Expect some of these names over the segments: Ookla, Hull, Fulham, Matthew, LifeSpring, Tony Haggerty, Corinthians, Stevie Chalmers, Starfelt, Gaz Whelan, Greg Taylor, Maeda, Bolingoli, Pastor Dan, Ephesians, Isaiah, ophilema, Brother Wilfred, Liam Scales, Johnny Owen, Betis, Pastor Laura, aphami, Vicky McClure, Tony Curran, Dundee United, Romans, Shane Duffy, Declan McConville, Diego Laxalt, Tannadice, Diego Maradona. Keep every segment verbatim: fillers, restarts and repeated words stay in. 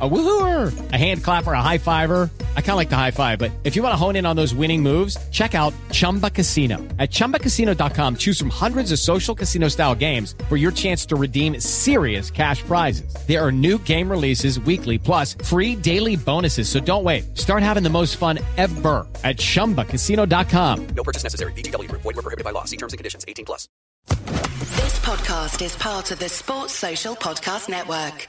A woo-hooer, a hand clapper, a high-fiver. I kind of like the high-five, but if you want to hone in on those winning moves, check out Chumba Casino. At Chumba Casino dot com, choose from hundreds of social casino-style games for your chance to redeem serious cash prizes. There are new game releases weekly, plus free daily bonuses, so don't wait. Start having the most fun ever at Chumba Casino dot com. No purchase necessary. V G W. Void where prohibited by law. See terms and conditions. eighteen plus. This podcast is part of the Sports Social Podcast Network.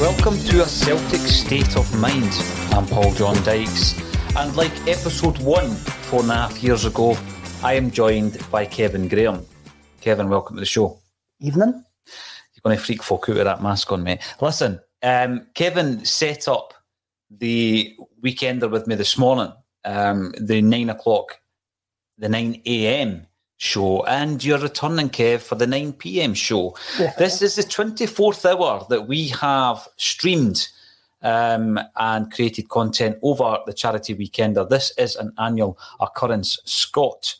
Welcome to A Celtic State of Mind. I'm Paul John Dykes, and like episode one four and a half years ago, I am joined by Kevin Graham. Kevin, welcome to the show. Evening. You're going to freak folk out with that mask on, mate. Listen, um, Kevin set up the weekender with me this morning, um, the nine o'clock, the nine a.m. show, and you're returning, Kev, for the nine p.m. show. Yeah. This is the twenty-fourth hour that we have streamed um, and created content over the charity weekender. This is an annual occurrence. Scott,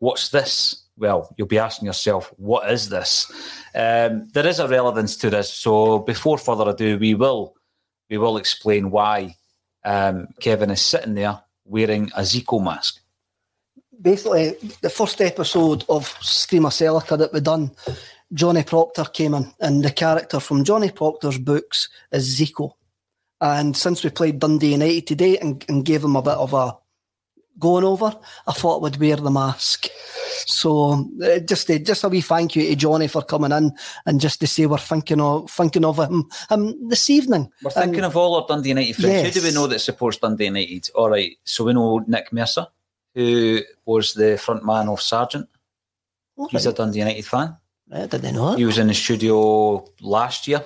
what's this? Well, you'll be asking yourself, what is this? Um, there is a relevance to this, so before further ado, we will we will explain why um, Kevin is sitting there wearing a Zico mask. Basically, the first episode of Screamer Celica that we done, Johnny Proctor came in, and the character from Johnny Proctor's books is Zico. And since we played Dundee United today and, and gave him a bit of a going over, I thought we'd wear the mask. So just a, just a wee thank you to Johnny for coming in, and just to say we're thinking of thinking of him um, this evening. We're thinking um, of all our Dundee United friends. Yes. Who do we know that supports Dundee United? All right, so we know Nick Mercer, who was the front man of Sargent. Right. He's a Dundee United fan. I didn't know it. He was in the studio last year.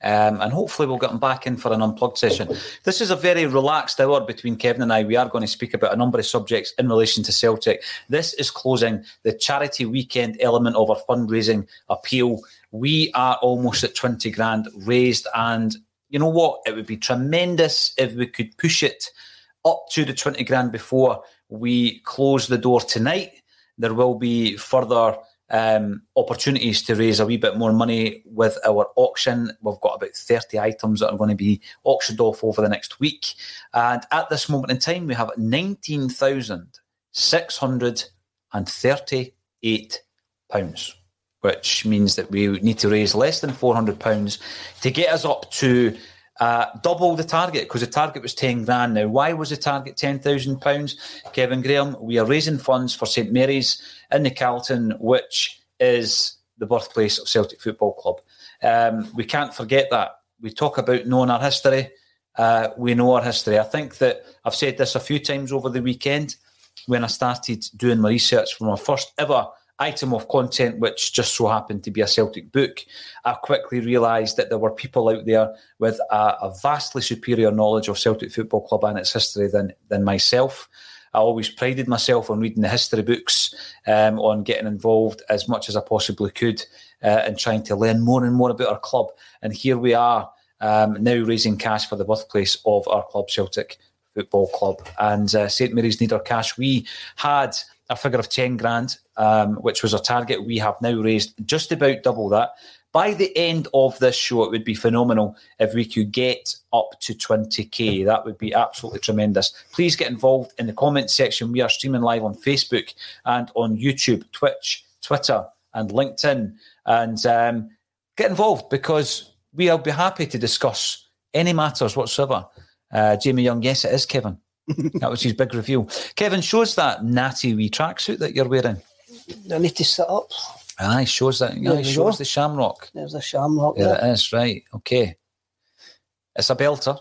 Um, and hopefully we'll get him back in for an unplugged session. This is a very relaxed hour between Kevin and I. We are going to speak about a number of subjects in relation to Celtic. This is closing the charity weekend element of our fundraising appeal. We are almost at twenty grand raised. And you know what? It would be tremendous if we could push it up to the twenty grand before we close the door tonight. There will be further um, opportunities to raise a wee bit more money with our auction. We've got about thirty items that are going to be auctioned off over the next week. And at this moment in time, we have nineteen thousand six hundred thirty-eight pounds, which means that we need to raise less than four hundred pounds to get us up to uh, double the target, because the target was ten grand. Now, why was the target ten thousand pounds? Kevin Graham, we are raising funds for St Mary's in the Carlton, which is the birthplace of Celtic Football Club. Um, we can't forget that. We talk about knowing our history. Uh, we know our history. I think that I've said this a few times over the weekend when I started doing my research for my first ever item of content, which just so happened to be a Celtic book. I quickly realised that there were people out there with a, a vastly superior knowledge of Celtic Football Club and its history than than myself. I always prided myself on reading the history books, um, on getting involved as much as I possibly could uh, and trying to learn more and more about our club. And here we are um, now raising cash for the birthplace of our club, Celtic Football Club. And uh, St Mary's need our cash. We had a figure of ten grand, um, which was our target. We have now raised just about double that. By the end of this show, it would be phenomenal if we could get up to twenty K. That would be absolutely tremendous. Please get involved in the comment section. We are streaming live on Facebook and on YouTube, Twitch, Twitter, and LinkedIn. And um, get involved, because we'll be happy to discuss any matters whatsoever. Uh, Jamie Young, yes, it is Kevin. That was his big reveal. Kevin, shows that natty wee tracksuit that you're wearing. I need to sit up. Aye, shows that. Aye, shows go. The shamrock. There's a shamrock there. There it is, right. Okay. It's a belter.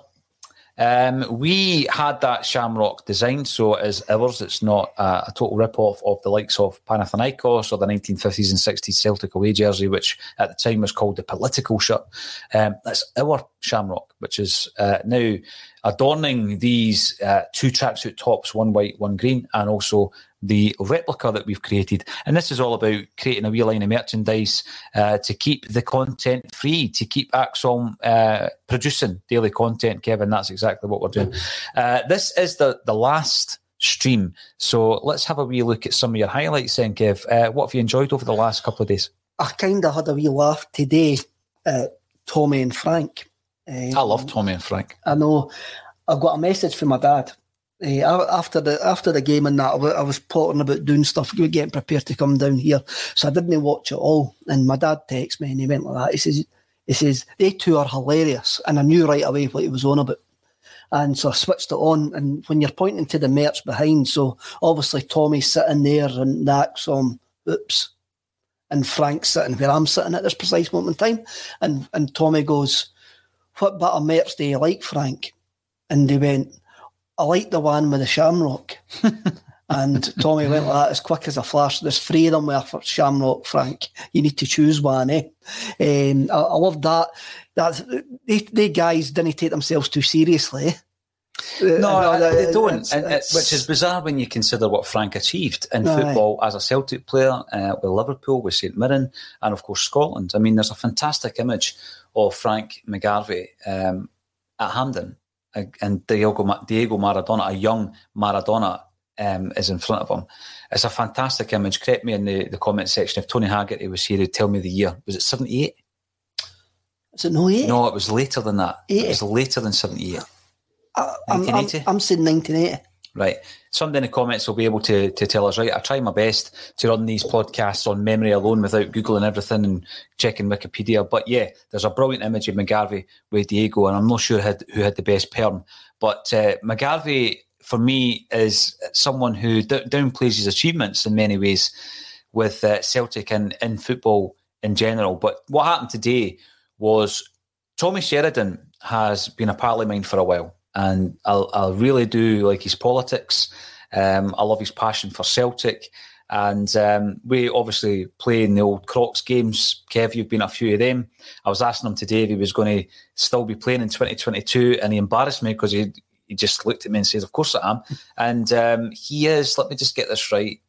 Um, we had that shamrock designed, so it is ours. It's not a, a total rip-off of the likes of Panathinaikos or the nineteen fifties and sixties Celtic away jersey, which at the time was called the political shirt. Um, that's our shamrock, which is uh, now adorning these uh, two tracksuit tops, one white, one green, and also the replica that we've created. And this is all about creating a wee line of merchandise uh, to keep the content free, to keep Axon uh, producing daily content, Kevin. That's exactly what we're doing. Uh, this is the, the last stream. So let's have a wee look at some of your highlights then, Kev. Uh, what have you enjoyed over the last couple of days? I kind of had a wee laugh today at Tommy and Frank. Um, I love Tommy and Frank. I know. I got a message from my dad. Uh, after the after the game and that, I was plotting about doing stuff, getting prepared to come down here, so I didn't watch it all. And my dad texted me and he went like that. He says, "He says they two are hilarious," and I knew right away what he was on about. And so I switched it on. And when you're pointing to the merch behind, so obviously Tommy's sitting there and that's on oops, and Frank's sitting where I'm sitting at this precise moment in time. And and Tommy goes, "What bit of merch do you like, Frank?" And they went, "I like the one with the shamrock." And Tommy went like that as quick as a flash. There's three of them with a shamrock, Frank. You need to choose one, eh? Um, I, I love that. That's, they, they guys didn't take themselves too seriously. No, uh, they, they don't, it's, and it's, which is bizarre when you consider what Frank achieved in no, football right. as a Celtic player, uh, with Liverpool, with St Mirren, and of course Scotland. I mean, there's a fantastic image of Frank McGarvey um, at Hampden. And Diego Diego Maradona, a young Maradona, um, is in front of him. It's a fantastic image. Correct me in the, the comment section. If Tony Haggerty was here, he'd tell me the year. Was it seventy-eight? Was it no eight? No, it was later than that. eighty? It was later than seventy-eight. I, I'm, nineteen eighty? I'm, I'm saying nineteen eighty. Right. Somebody in the comments will be able to, to tell us, right, I try my best to run these podcasts on memory alone without Googling everything and checking Wikipedia. But yeah, there's a brilliant image of McGarvey with Diego, and I'm not sure who had the best perm. But uh, McGarvey, for me, is someone who d- downplays his achievements in many ways with uh, Celtic and in football in general. But what happened today was Tommy Sheridan has been a pal of mine for a while. And I, I really do like his politics. Um, I love his passion for Celtic. And um, we obviously play in the old Crocs games. Kev, you've been a few of them. I was asking him today if he was going to still be playing in twenty twenty-two. And he embarrassed me because he, he just looked at me and says, "Of course I am." And um, he is, let me just get this right,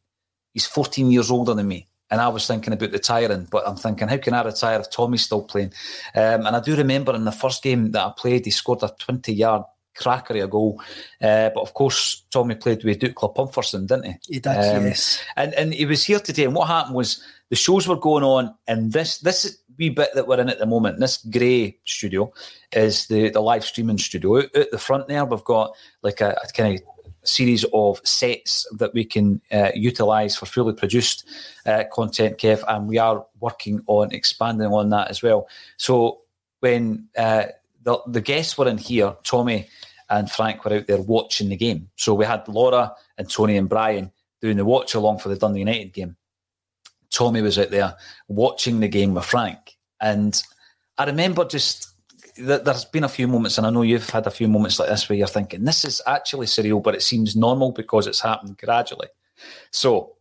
he's fourteen years older than me. And I was thinking about retiring, but I'm thinking, how can I retire if Tommy's still playing? Um, and I do remember in the first game that I played, he scored a twenty-yard crackery a goal, uh, but of course Tommy played with Dukla Pumferson, didn't he? He did, um, yes. And and he was here today, and what happened was the shows were going on, and this this wee bit that we're in at the moment, this grey studio, is the, the live streaming studio. Out, out the front there, we've got like a, a kind of series of sets that we can uh, utilise for fully produced uh, content, Kev, and we are working on expanding on that as well. So when uh, the, the guests were in here, Tommy and Frank were out there watching the game. So we had Laura and Tony and Brian doing the watch-along for the Dundee United game. Tommy was out there watching the game with Frank. And I remember just, th- there's been a few moments, and I know you've had a few moments like this where you're thinking, this is actually surreal, but it seems normal because it's happened gradually. So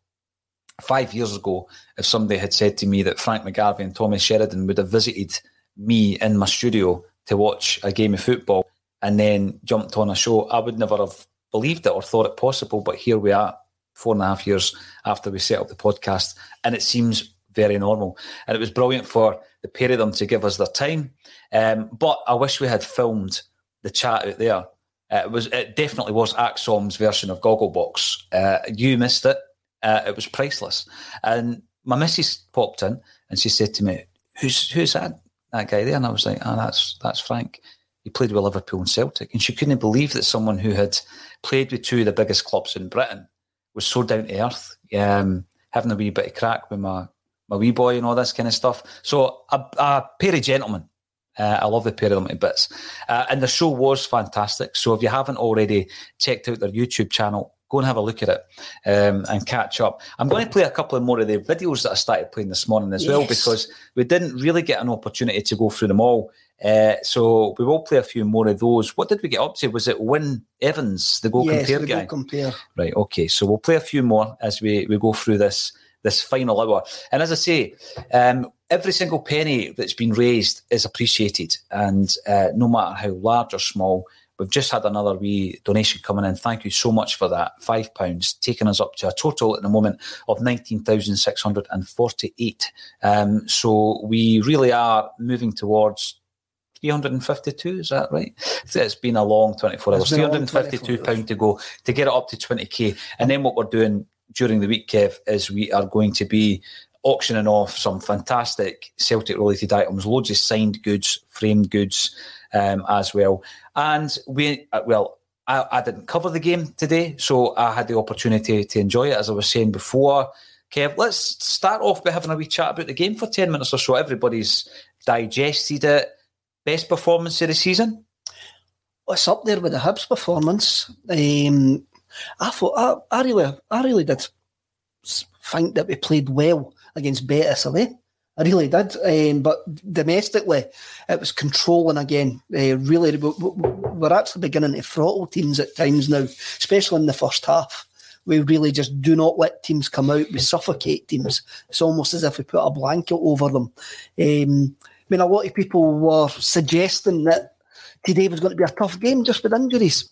five years ago, if somebody had said to me that Frank McGarvey and Tommy Sheridan would have visited me in my studio to watch a game of football and then jumped on a show, I would never have believed it or thought it possible, but here we are, four and a half years after we set up the podcast, and it seems very normal. And it was brilliant for the pair of them to give us their time. Um, but I wish we had filmed the chat out there. Uh, it was it definitely was Axom's version of Gogglebox. Uh, you missed it. Uh, it was priceless. And my missus popped in and she said to me, "Who's who's that that guy there?" And I was like, "Ah, oh, that's that's Frank. He played with Liverpool and Celtic." And she couldn't believe that someone who had played with two of the biggest clubs in Britain was so down to earth, um, having a wee bit of crack with my, my wee boy and all this kind of stuff. So a, a pair of gentlemen. Uh, I love the pair of them in bits. Uh, and the show was fantastic. So if you haven't already checked out their YouTube channel, go and have a look at it um, and catch up. I'm going to play a couple of more of the videos that I started playing this morning as yes. well, because we didn't really get an opportunity to go through them all. Uh, so we will play a few more of those. What did we get up to? Was it Wyn Evans, the Go yes, Compare the guy? Yes, Go Compare. Right, okay. So we'll play a few more as we, we go through this this final hour. And as I say, um, every single penny that's been raised is appreciated. And uh, no matter how large or small, we've just had another wee donation coming in. Thank you so much for that. Five pounds, taking us up to a total at the moment of nineteen thousand six hundred forty-eight. Um, so we really are moving towards three hundred fifty-two, is that right? It's been a long twenty-four hours. three hundred fifty-two pounds to go to get it up to twenty K. And then what we're doing during the week, Kev, is we are going to be auctioning off some fantastic Celtic-related items, loads of signed goods, framed goods um, as well. And we, well, I, I didn't cover the game today, so I had the opportunity to enjoy it, as I was saying before. Kev, let's start off by having a wee chat about the game for ten minutes or so. Everybody's digested it. Best performance of the season? Well, it's up there with the Hibs performance. Um, I thought I, I really, I really did think that we played well against Betis away. I really did, um, but domestically, it was controlling again. Uh, really, we're actually beginning to throttle teams at times now, especially in the first half. We really just do not let teams come out. We suffocate teams. It's almost as if we put a blanket over them. Um, I mean, a lot of people were suggesting that today was going to be a tough game just with injuries,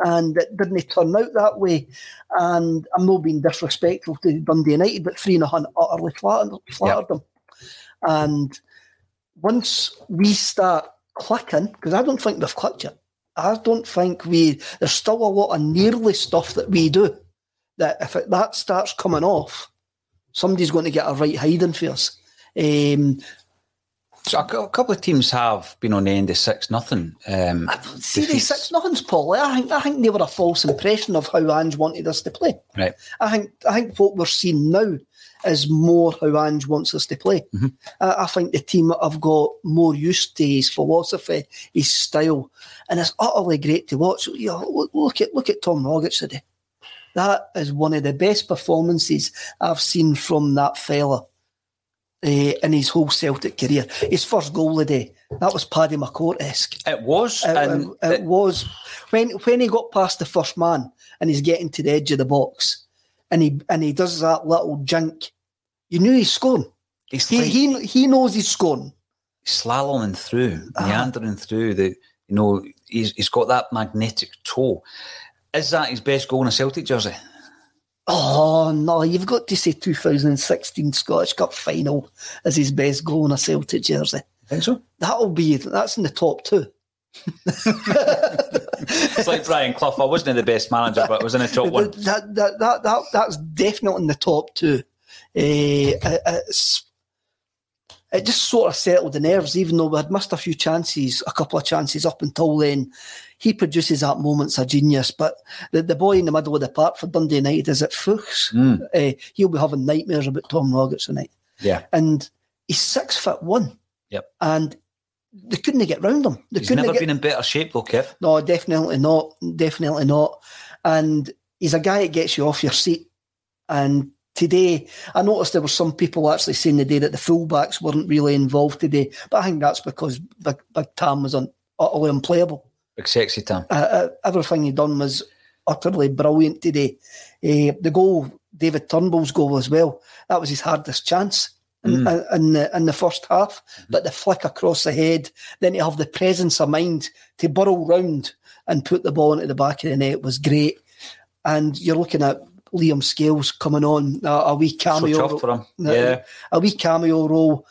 and it didn't turn out that way. And I'm not being disrespectful to Dundee United, but three and a half utterly flattered, flattered yep. them. And once we start clicking, because I don't think we've clicked yet, I don't think we, there's still a lot of nearly stuff that we do, that if it, that starts coming off, somebody's going to get a right hiding for us. Um, So a couple of teams have been on the end of six nothing. Um, I don't see these six nothings, Paul. I think I think they were a false impression of how Ange wanted us to play. Right. I think I think what we're seeing now is more how Ange wants us to play. Mm-hmm. I, I think the team have got more used to his philosophy, his style, and it's utterly great to watch. You know, look, look at look at Tom Rogic today. That is one of the best performances I've seen from that fella. Uh, in his whole Celtic career. His first goal of the day, that was Paddy McCourt-esque. It was. It, and it, it was. When when he got past the first man and he's getting to the edge of the box and he and he does that little jink, you knew he's scoring. He's he, like, he he knows he's scoring. Slaloming through, uh-huh. meandering through. The, you know, he's he's got that magnetic toe. Is that his best goal in a Celtic jersey? Oh, no, you've got to say two thousand sixteen Scottish Cup final is his best goal in a Celtic jersey. I think so. That'll be, that's in the top two. It's like Brian Clough. I wasn't the best manager, but I was in the top one. That, that, that, that, that's definitely in the top two. Uh, it's, it just sort of settled the nerves, even though we had missed a few chances, a couple of chances up until then. He produces that moment's a genius, but the, the boy in the middle of the park for Dundee United, is it Fuchs? Mm. Uh, he'll be having nightmares about Tom Rogic tonight. Yeah. And he's six foot one. Yep. And they couldn't get round him. They he's couldn't never get... been in better shape though, Kev. No, definitely not. Definitely not. And he's a guy that gets you off your seat. And today, I noticed there were some people actually saying the day that the fullbacks weren't really involved today, but I think that's because Big, Big Tam was un, utterly unplayable. Big sexy Tam. Uh, uh, everything he done was utterly brilliant today. Uh, the goal, David Turnbull's goal as well, that was his hardest chance in, mm. in, the, in the first half, mm-hmm. but the flick across the head, then to have the presence of mind to burrow round and put the ball into the back of the net was great. And you're looking at Liam Scales coming on, a, a wee cameo role, for him. Yeah. A, a wee cameo role,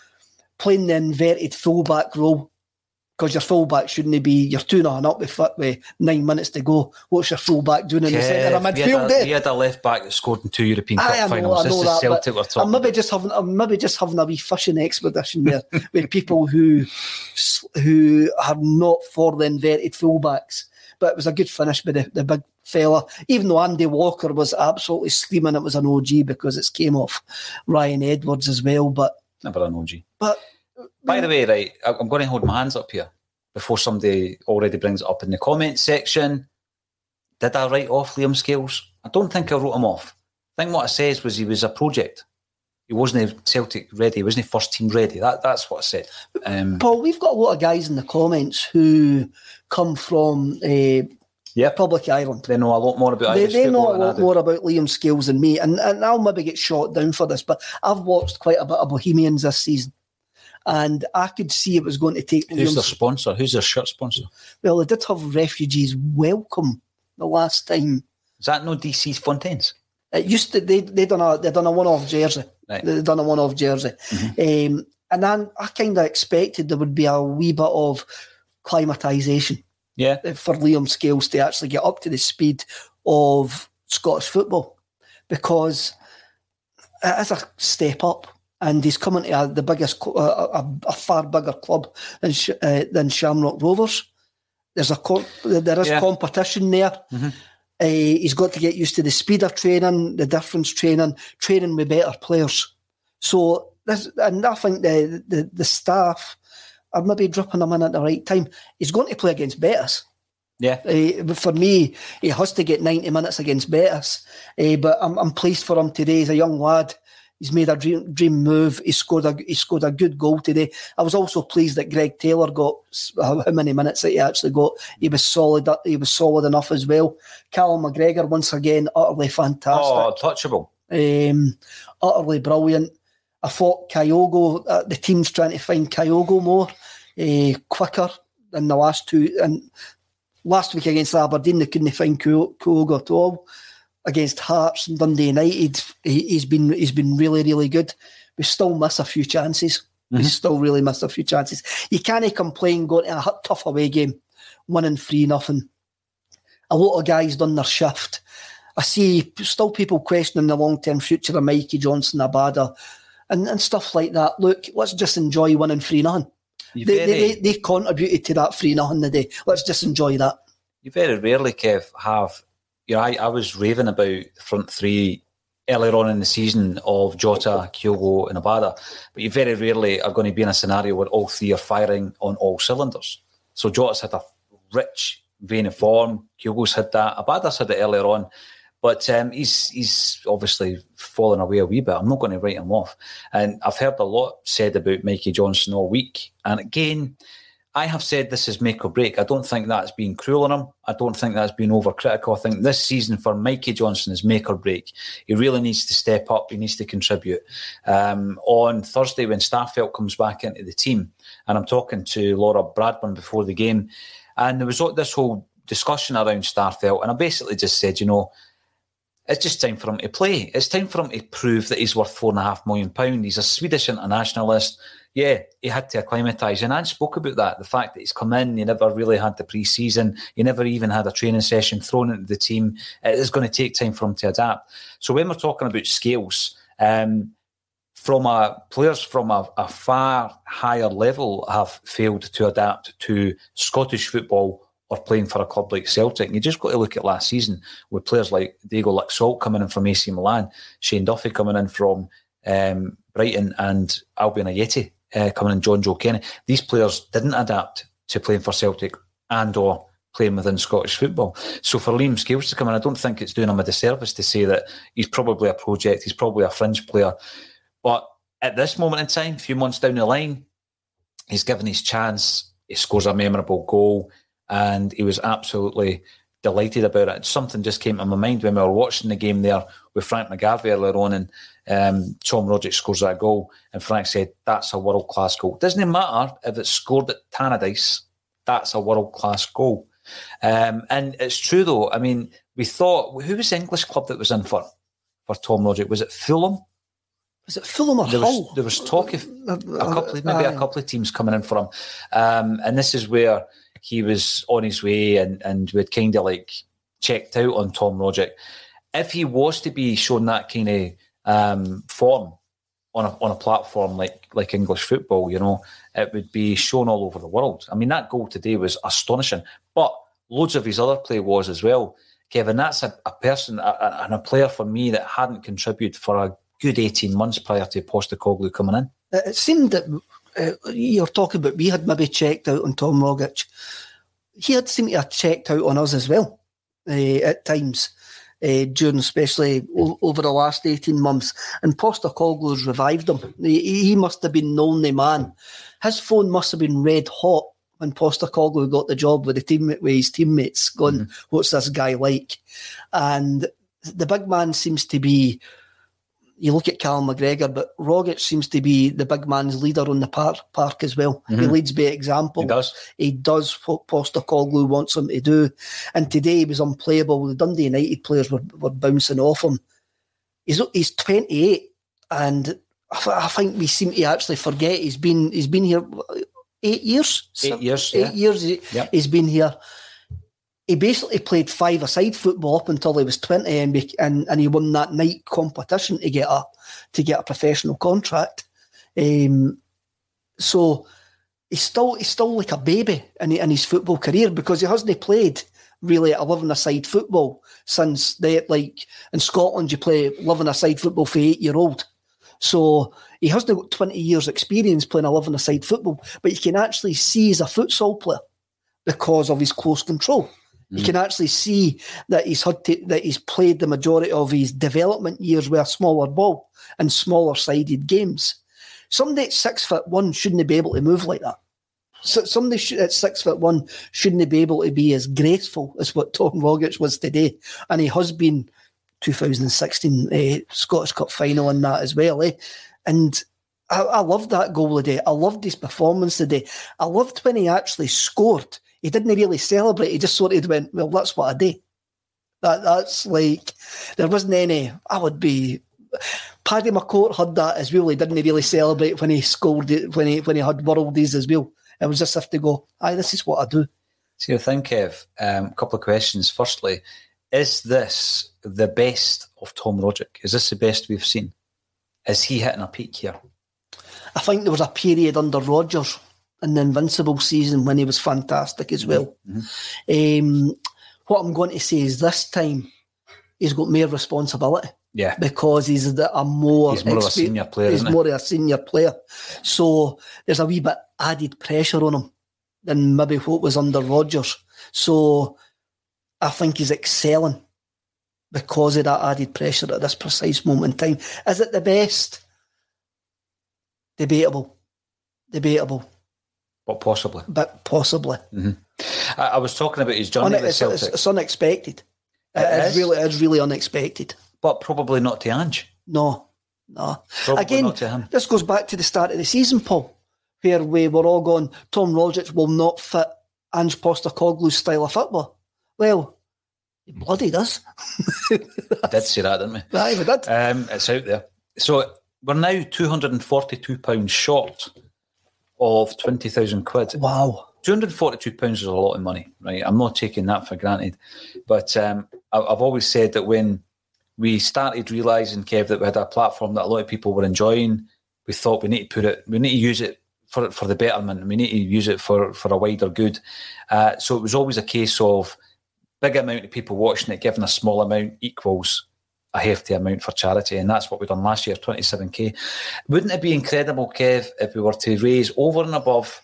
playing the inverted fullback role, because your fullback shouldn't be, you're two and a half up with, with nine minutes to go. What's your fullback doing in yeah, the centre of midfield? He had, eh? had a left back that scored in two European I Cup know, finals. I this know is that, Celtic we're talking. I'm maybe just having, I'm maybe just having a wee fishing expedition there with people who who are not for the inverted fullbacks. But it was a good finish by the, the big fella, even though Andy Walker was absolutely screaming it was an O G because it's came off Ryan Edwards as well. But never an O G. But by the way, right, I'm going to hold my hands up here before somebody already brings it up in the comments section. Did I write off Liam Scales? I don't think I wrote him off. I think what I said was he was a project. He wasn't Celtic ready. He wasn't first team ready. That, that's what I said. Um, Paul, we've got a lot of guys in the comments who come from uh, yeah. Republic of Ireland. They know a lot more about They, they know a lot more about Liam Scales than me. And, and I'll maybe get shot down for this, but I've watched quite a bit of Bohemians this season. And I could see it was going to take... Who's Liam's... their sponsor? Who's their shirt sponsor? Well, they did have refugees welcome the last time. Is that no D C's Fontaines? It used to... They, they done a, they done a one-off jersey. Right. They done a one-off jersey. Mm-hmm. Um, and then I, I kind of expected there would be a wee bit of acclimatisation yeah. for Liam Scales to actually get up to the speed of Scottish football, because it is a step up. And he's coming to a, the biggest, a, a, a far bigger club than Sh- uh, than Shamrock Rovers. There's a comp- there is yeah. competition there. Mm-hmm. Uh, he's got to get used to the speed of training, the difference training, training with better players. So this, and I think the, the the staff are maybe dropping him in at the right time. He's going to play against Betis. Yeah, uh, but for me, he has to get ninety minutes against Betis. Uh, but I'm I'm pleased for him today. He's a young lad. He's made a dream dream move. He scored a he scored a good goal today. I was also pleased that Greg Taylor got how many minutes that he actually got. He was solid. He was solid enough as well. Callum McGregor once again utterly fantastic. Oh, touchable. Um, utterly brilliant. I thought Kyogo. Uh, the team's trying to find Kyogo more, uh, quicker than the last two. And last week against Aberdeen, they couldn't find Kyogo at all. Against Hearts and Dundee United, he, he's been he's been really, really good. We still miss a few chances. Mm-hmm. We still really miss a few chances. You can't complain going to a tough away game, winning three nothing. A lot of guys done their shift. I see still people questioning the long-term future of Mikey Johnson, Abada, and, and stuff like that. Look, let's just enjoy winning three nothing. They, very... they, they, they contributed to that three nothing today. Let's just enjoy that. You very rarely, Kev, have... You know, I, I was raving about the front three earlier on in the season of Jota, Kyogo and Abada, but you very rarely are going to be in a scenario where all three are firing on all cylinders. So Jota's had a rich vein of form, Kyogo's had that, Abada's had it earlier on, but um, he's he's obviously fallen away a wee bit. I'm not going to write him off. And I've heard a lot said about Mikey Johnson all week, and again... I have said this is make or break. I don't think that's being cruel on him. I don't think that's being overcritical. I think this season for Mikey Johnson is make or break. He really needs to step up. He needs to contribute. Um, on Thursday when Starfelt comes back into the team, and I'm talking to Laura Bradburn before the game, and there was this whole discussion around Starfelt, and I basically just said, you know, it's just time for him to play. It's time for him to prove that he's worth four and a half million pounds. He's a Swedish internationalist. Yeah, he had to acclimatise. And Ange spoke about that, the fact that he's come in, he never really had the pre-season, he never even had a training session thrown into the team. It is going to take time for him to adapt. So when we're talking about Scales, um, from a players from a, a far higher level have failed to adapt to Scottish football or playing for a club like Celtic. And you just got to look at last season with players like Diego Laxalt coming in from A C Milan, Shane Duffy coming in from um, Brighton, and Albion Ayeti uh, coming in, John Joe Kenny. These players didn't adapt to playing for Celtic and or playing within Scottish football. So for Liam Scales to come in, I don't think it's doing him a disservice to say that he's probably a project, he's probably a fringe player. But at this moment in time, a few months down the line, he's given his chance, he scores a memorable goal, and he was absolutely delighted about it. Something just came to my mind when we were watching the game there with Frank McGarvey earlier on, and um, Tom Rogic scores that goal, and Frank said, that's a world-class goal. Doesn't matter if it's scored at Tannadice, that's a world-class goal. Um, and it's true, though. I mean, we thought, who was the English club that was in for, for Tom Rogic? Was it Fulham? Was it Fulham or there Hull? Was, there was talk of a couple, of, maybe a couple of teams coming in for him. Um, and this is where he was on his way, and, and we'd kind of like checked out on Tom Rogic. If he was to be shown that kind of um, form on a, on a platform like, like English football, you know, it would be shown all over the world. I mean, that goal today was astonishing, but loads of his other play was as well. Kevin, that's a, a person and a, a player for me that hadn't contributed for a good eighteen months prior to Postecoglou coming in. It seemed that uh, you're talking about we had maybe checked out on Tom Rogic. He had seemed to have checked out on us as well uh, at times uh, during, especially o- over the last eighteen months. And Postecoglou's revived him. He, he must have been the only man. His phone must have been red hot when Postecoglou got the job with the team with his teammates going, mm-hmm. What's this guy like? And the big man seems to be. You look at Callum McGregor, but Rogic seems to be the big man's leader on the park, park as well. Mm-hmm. He leads by example. He does. He does what Postecoglou wants him to do. And today he was unplayable. The Dundee United players were, were bouncing off him. He's he's twenty-eight, and I, I think we seem to actually forget he's been he's been here eight years. Eight so, years. Eight yeah. years. He, yep. He's been here. He basically played five-a-side football up until he was twenty, and, be, and and he won that night competition to get a to get a professional contract. Um, so he's still he's still like a baby in, in his football career, because he hasn't played really eleven-a-side football since they like in Scotland you play eleven-a-side football for eight-year-old. So he hasn't got twenty years experience playing eleven-a-side football, but you can actually see he's a futsal player because of his close control. You can actually see that he's had to, that he's played the majority of his development years with a smaller ball and smaller sided games. Somebody at six foot one shouldn't be able to move like that. So somebody at six foot one shouldn't be able to be as graceful as what Tom Rogic was today, and he has been twenty sixteen eh, Scottish Cup final in that as well. Eh? And I, I loved that goal today. I loved his performance today. I loved when he actually scored. He didn't really celebrate. He just sort of went, well, that's what I do. That, that's like, there wasn't any, I would be, Paddy McCourt had that as well. He didn't really celebrate when he scored it, when he, when he had worldies as well. It was just if to go, aye, this is what I do. So I think, Kev, um, a couple of questions. Firstly, is this the best of Tom Rogic? Is this the best we've seen? Is he hitting a peak here? I think there was a period under Rodgers in the Invincible season when he was fantastic as well. Mm-hmm. Um, what I'm going to say is this time he's got more responsibility. Yeah, because he's a more he's more exper- of a senior player. He's isn't more he? of a senior player, so there's a wee bit added pressure on him than maybe what was under Rodgers. So I think he's excelling because of that added pressure at this precise moment in time. Is it the best? Debatable, debatable. But possibly. But possibly. Mm-hmm. I, I was talking about his journey Une- with Celtic. It's, it's unexpected. It, it is. Really, it's really unexpected. But probably not to Ange. No, no. Probably Again, not to him. This goes back to the start of the season, Paul, where we were all going, Tom Rogic will not fit Ange Postecoglou's style of football. Well, he bloody does. I did say that, didn't we? Aye, we did. Um, it's out there. So we're now two hundred forty-two pounds short of twenty thousand quid. Wow. two hundred forty-two pounds is a lot of money, right? I'm not taking that for granted. But um, I've always said that when we started realising, Kev, that we had a platform that a lot of people were enjoying, we thought we need to put it, we need to use it for for the betterment. We need to use it for, for a wider good. Uh, so it was always a case of big amount of people watching it, giving a small amount equals a hefty amount for charity, and that's what we done last year, twenty-seven K. Wouldn't it be incredible, Kev, if we were to raise over and above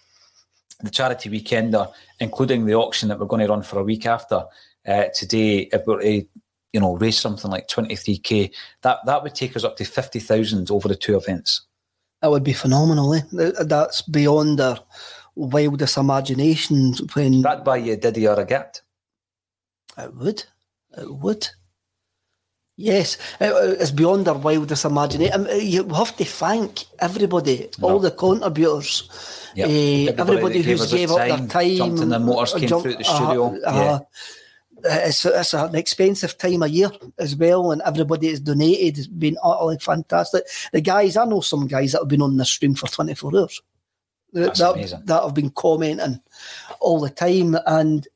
the charity weekender, including the auction that we're going to run for a week after uh, today, if we were to, you know, raise something like twenty-three K, that, that would take us up to fifty thousand over the two events. That would be phenomenal, eh? That's beyond our wildest imaginations. When... That'd buy you a Diddy or a Gat. It would. It would. Yes, it's beyond our wildest imagination. You have to thank everybody, no. all the contributors, yep. uh, everybody, everybody who's gave, gave up time, their time. Jumped in their motors, came jumped, through the studio. Uh, uh, yeah. it's, it's an expensive time of year as well, and everybody has donated. It's been utterly fantastic. The guys, I know some guys that have been on the stream for twenty-four hours. That's that, amazing. That have been commenting all the time, and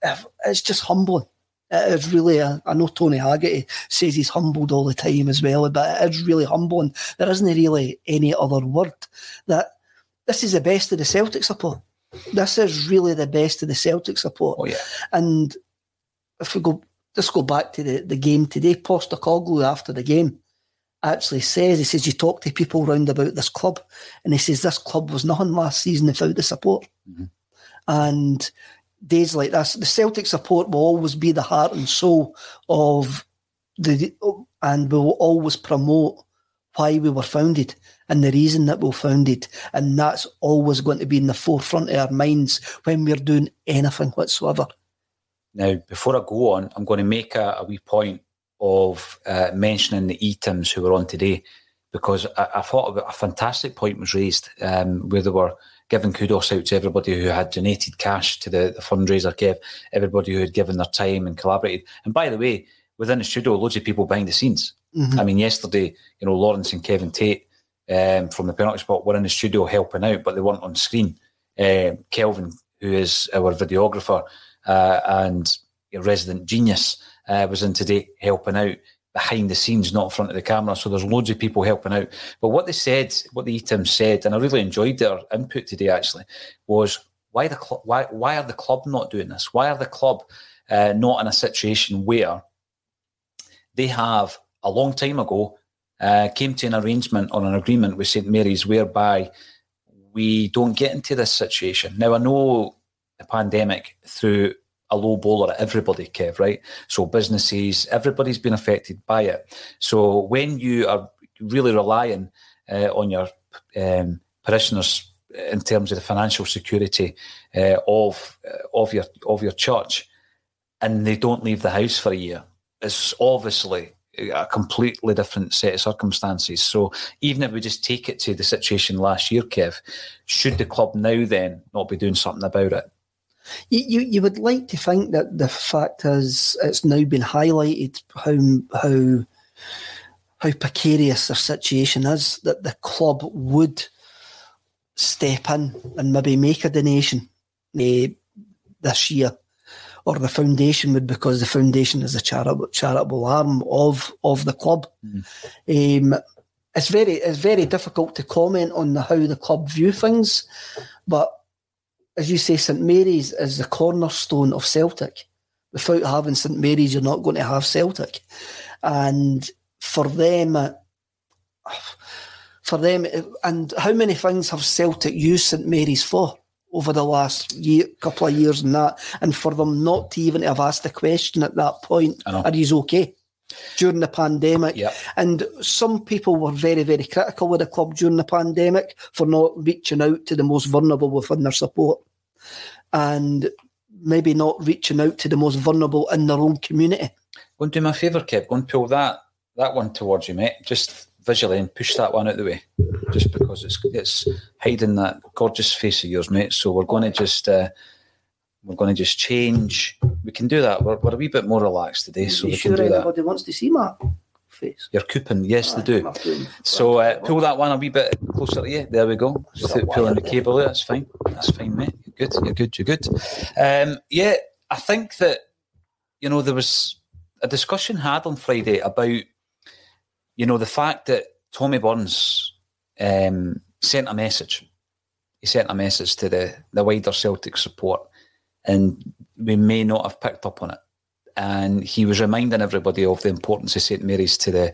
it's just humbling. It is really, a, I know Tony Haggerty says he's humbled all the time as well, but it is really humbling. There isn't really any other word. That this is the best of the Celtic support. This is really the best of the Celtic support. Oh, yeah. And if we go, let's go back to the, the game today. Postecoglou after the game actually says, he says, you talk to people round about this club, and he says, this club was nothing last season without the support. Mm-hmm. And days like this, the Celtic support will always be the heart and soul of the, and we will always promote why we were founded and the reason that we were founded, and that's always going to be in the forefront of our minds when we're doing anything whatsoever. Now, before I go on, I'm going to make a, a wee point of uh, mentioning the E-Tims who were on today, because I, I thought a fantastic point was raised um, where they were giving kudos out to everybody who had donated cash to the, the fundraiser, Kev, everybody who had given their time and collaborated. And by the way, within the studio, loads of people behind the scenes. Mm-hmm. I mean, yesterday, you know, Lawrence and Kevin Tate um, from the penalty spot were in the studio helping out, but they weren't on screen. Uh, Kelvin, who is our videographer uh, and a resident genius, uh, was in today helping out behind the scenes, not in front of the camera. So there's loads of people helping out. But what they said, what the E-Team said, and I really enjoyed their input today actually, was why the cl- why why are the club not doing this? Why are the club uh, not in a situation where they have a long time ago uh, came to an arrangement or an agreement with St Mary's whereby we don't get into this situation? Now, I know the pandemic through a low bowler at everybody, Kev, right? So businesses, everybody's been affected by it. So when you are really relying uh, on your um, parishioners in terms of the financial security uh, of uh, of your of your church, and they don't leave the house for a year, it's obviously a completely different set of circumstances. So even if we just take it to the situation last year, Kev, should the club now then not be doing something about it? You, you you would like to think that the fact is it's now been highlighted how how how precarious their situation is, that the club would step in and maybe make a donation eh, this year, or the foundation would, because the foundation is a charitable charitable arm of of the club. Mm. Um, it's very it's very difficult to comment on the, how the club view things, but as you say, St Mary's is the cornerstone of Celtic. Without having St Mary's, you're not going to have Celtic. And for them, for them, and how many things have Celtic used St Mary's for over the last year, couple of years and that? And for them not to even have asked the question at that point, are you okay? During the pandemic. Yep. And some people were very, very critical with the club during the pandemic for not reaching out to the most vulnerable within their support, and maybe not reaching out to the most vulnerable in their own community. Go and do my favour, Kev. Go and pull that, that one towards you, mate. Just visually, and push that one out of the way, just because it's it's hiding that gorgeous face of yours, mate. So we're going to just... Uh, We're going to just change. We can do that. We're, we're a wee bit more relaxed today, so we sure can do that. Anybody wants to see my face? Your coupon, yes, aye, they do. So uh, pull that one a wee bit closer to you. There we go. Without pulling the cable out, that's fine. That's fine, mate. You're good. You're good. You're good. Um, yeah, I think that, you know, there was a discussion had on Friday about, you know, the fact that Tommy Burns um, sent a message. He sent a message to the, the wider Celtic support, and we may not have picked up on it. And he was reminding everybody of the importance of St Mary's to the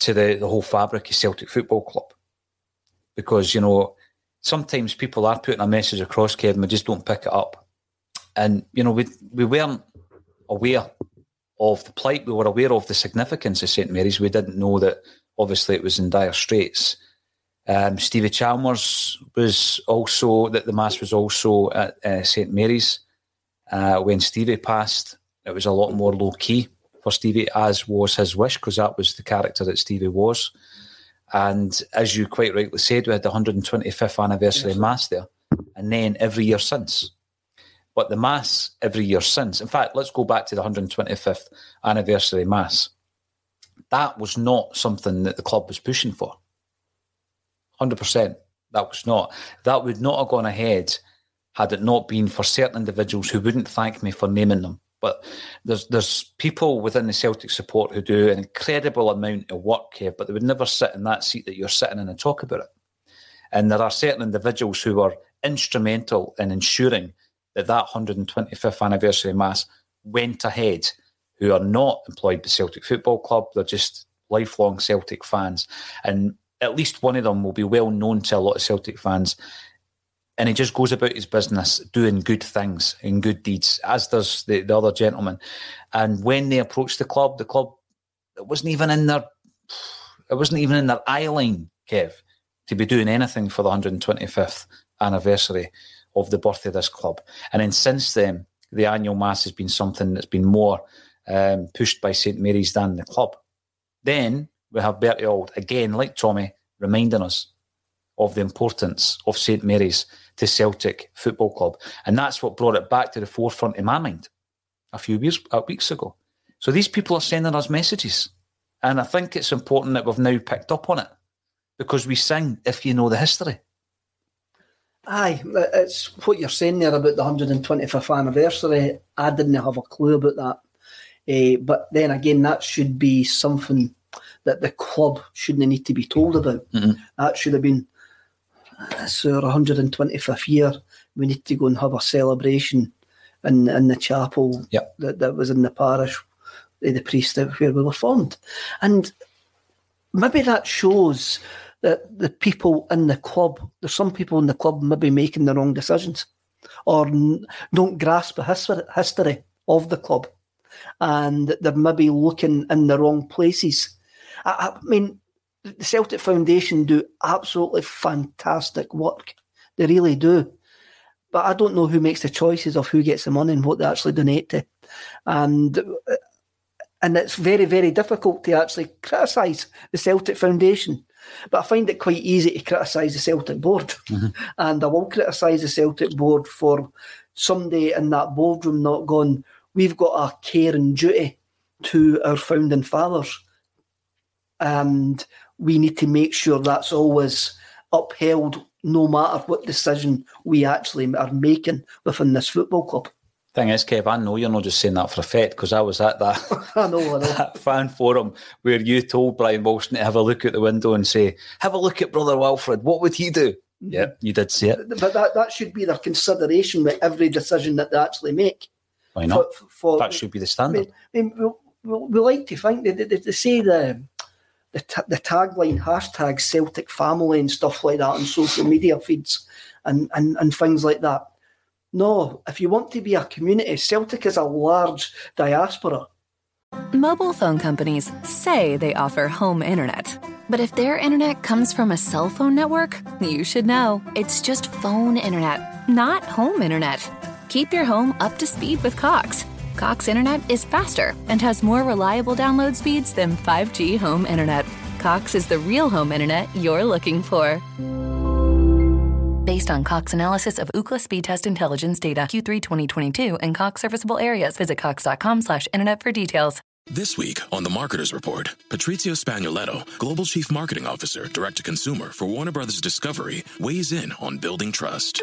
to the, the whole fabric of Celtic Football Club. Because, you know, sometimes people are putting a message across, Kevin, we just don't pick it up. And, you know, we we weren't aware of the plight. We were aware of the significance of St Mary's. We didn't know that, obviously, it was in dire straits. Um, Stevie Chalmers was also, that the mass was also at uh, St Mary's. Uh, when Stevie passed, it was a lot more low-key for Stevie, as was his wish, because that was the character that Stevie was. And as you quite rightly said, we had the one hundred twenty-fifth anniversary yes. mass there, and then every year since. But the mass every year since, in fact, let's go back to the one hundred twenty-fifth anniversary mass. That was not something that the club was pushing for. one hundred percent, that was not. That would not have gone ahead had it not been for certain individuals who wouldn't thank me for naming them. But there's there's people within the Celtic support who do an incredible amount of work here, but they would never sit in that seat that you're sitting in and talk about it. And there are certain individuals who are instrumental in ensuring that that one hundred twenty-fifth anniversary mass went ahead, who are not employed by Celtic Football Club. They're just lifelong Celtic fans. And at least one of them will be well known to a lot of Celtic fans. And he just goes about his business doing good things and good deeds, as does the, the other gentleman. And when they approached the club, the club, it wasn't even in their, it wasn't even in their eye line, Kev, to be doing anything for the one hundred twenty-fifth anniversary of the birth of this club. And then since then, the annual mass has been something that's been more um, pushed by St Mary's than the club. Then we have Bertie Auld, again, like Tommy, reminding us of the importance of St Mary's to Celtic Football Club. And that's what brought it back to the forefront in my mind a few years, uh, weeks ago. So these people are sending us messages. And I think it's important that we've now picked up on it, because we sing if you know the history. Aye, it's what you're saying there about the one hundred twenty-fifth anniversary. I didn't have a clue about that. Uh, but then again, that should be something that the club shouldn't need to be told about. Mm-hmm. That should have been, it's our one hundred twenty-fifth year. We need to go and have a celebration in in the chapel yep. that, that was in the parish, the priest where we were formed. And maybe that shows that the people in the club, there's some people in the club maybe making the wrong decisions or n- don't grasp the history, history of the club, and they're maybe looking in the wrong places. I, I mean... The Celtic Foundation do absolutely fantastic work. They really do. But I don't know who makes the choices of who gets the money and what they actually donate to. And and it's very, very difficult to actually criticise the Celtic Foundation. But I find it quite easy to criticise the Celtic board. Mm-hmm. And I will criticise the Celtic board for somebody in that boardroom not going, we've got a care and duty to our founding fathers. And we need to make sure that's always upheld, no matter what decision we actually are making within this football club. Thing is, Kev, I know you're not just saying that for effect, because I was at that, I know, I know. that fan forum where you told Brian Walston to have a look out the window and say, have a look at Brother Wilfred, what would he do? Mm-hmm. Yeah, you did say it. But that, that should be their consideration with every decision that they actually make. Why not? For, for, that should be the standard. I mean, we, we, we like to think, they, they, they say the... The, t- the tagline, hashtag Celtic family and stuff like that on social media feeds and, and, and things like that. No, if you want to be a community, Celtic is a large diaspora. Mobile phone companies say they offer home internet. But if their internet comes from a cell phone network, you should know. It's just phone internet, not home internet. Keep your home up to speed with Cox. Cox Internet is faster and has more reliable download speeds than five G home internet. Cox is the real home internet you're looking for. Based on Cox analysis of Ookla speed test intelligence data, Q three twenty twenty-two and Cox serviceable areas. Visit cox.com slash internet for details. This week on The Marketer's Report, Patrizio Spagnoletto, Global Chief Marketing Officer, Direct to Consumer for Warner Brothers Discovery, weighs in on building trust.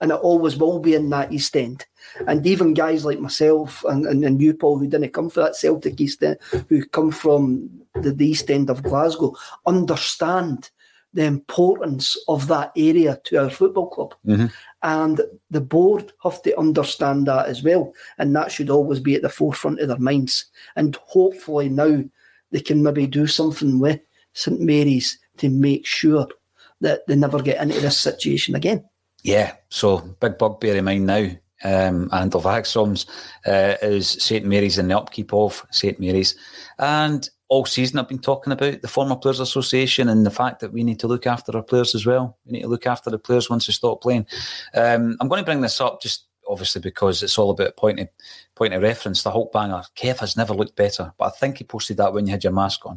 and it always will be in that East End. And even guys like myself and, and, and you, Paul, who didn't come from that Celtic East End, who come from the, the East End of Glasgow, understand the importance of that area to our football club. Mm-hmm. And the board have to understand that as well. And that should always be at the forefront of their minds. And hopefully now they can maybe do something with St Mary's to make sure that they never get into this situation again. Yeah, so big bugbear in mind now, um, and of Axsom's, uh, is St Mary's and the upkeep of St Mary's. And all season I've been talking about the former Players Association and the fact that we need to look after our players as well. We need to look after the players once they stop playing. Um, I'm going to bring this up just obviously because it's all about point of, point of reference. The Hulk banger, Kev has never looked better, but I think he posted that when you had your mask on.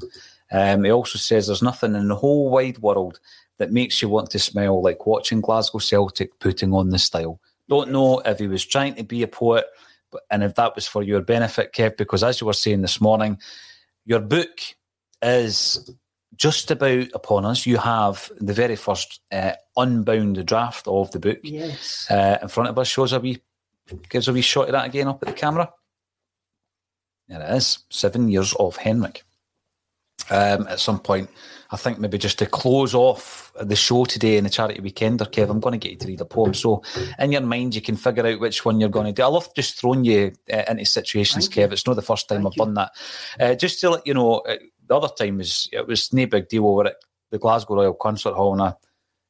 Um, he also says there's nothing in the whole wide world that makes you want to smile like watching Glasgow Celtic putting on the style. Don't know if he was trying to be a poet, but, and if that was for your benefit, Kev, because as you were saying this morning, your book is just about upon us. You have the very first uh, unbound draft of the book yes. uh, in front of us. Shows a wee, gives a wee shot of that again up at the camera. There it is, Seven Years of Henrik. Um, at some point, I think maybe just to close off the show today in the Charity Weekender, Kev, I'm going to get you to read a poem. So in your mind, you can figure out which one you're going to do. I love just throwing you uh, into situations, Thank Kev. You. It's not the first time Thank I've you. done that. Uh, just to let you know, uh, the other time was it was no big deal. We were at the Glasgow Royal Concert Hall, and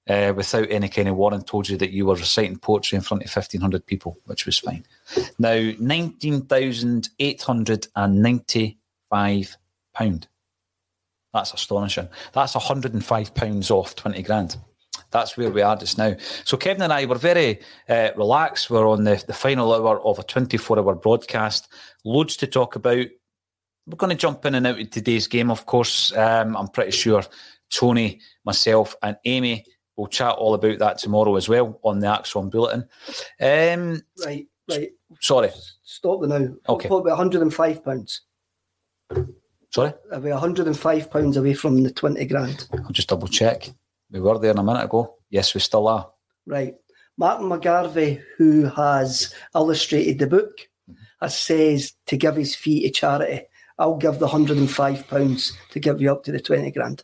I, uh, without any kind of warning, told you that you were reciting poetry in front of fifteen hundred people, which was fine. Now, nineteen thousand eight hundred ninety-five pounds. That's astonishing. That's one hundred and five pounds off twenty grand. That's where we are just now. So Kevin and I were very uh, relaxed. We're on the, the final hour of a twenty-four hour broadcast. Loads to talk about. We're going to jump in and out of today's game, of course. Um, I'm pretty sure Tony, myself and Amy will chat all about that tomorrow as well on the Axon Bulletin. Um, right, right. Sorry. Stop it now. Okay. What about one hundred and five pounds? Sorry? Are we one hundred and five pounds away from the twenty grand? I'll just double check. We were there a minute ago. Yes, we still are. Right. Martin McGarvey, who has illustrated the book, has says to give his fee to charity. I'll give the one hundred and five pounds to give you up to the twenty grand.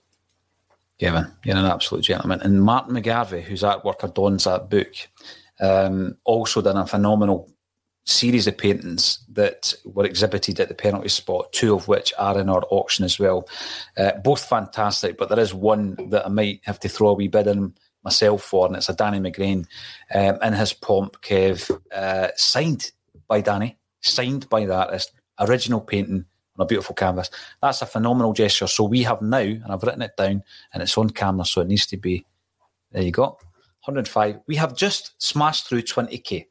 Kevin, you're an absolute gentleman. And Martin McGarvey, whose artwork adorns that book, um, also done a phenomenal series of paintings that were exhibited at the penalty spot, two of which are in our auction as well. Uh, both fantastic, but there is one that I might have to throw a wee bid in myself for, and it's a Danny McGrain um, in his pomp, Kev, uh, signed by Danny, signed by the artist, original painting on a beautiful canvas. That's a phenomenal gesture. So we have now, and I've written it down, and it's on camera, so it needs to be, there you go, one hundred and five. We have just smashed through twenty K.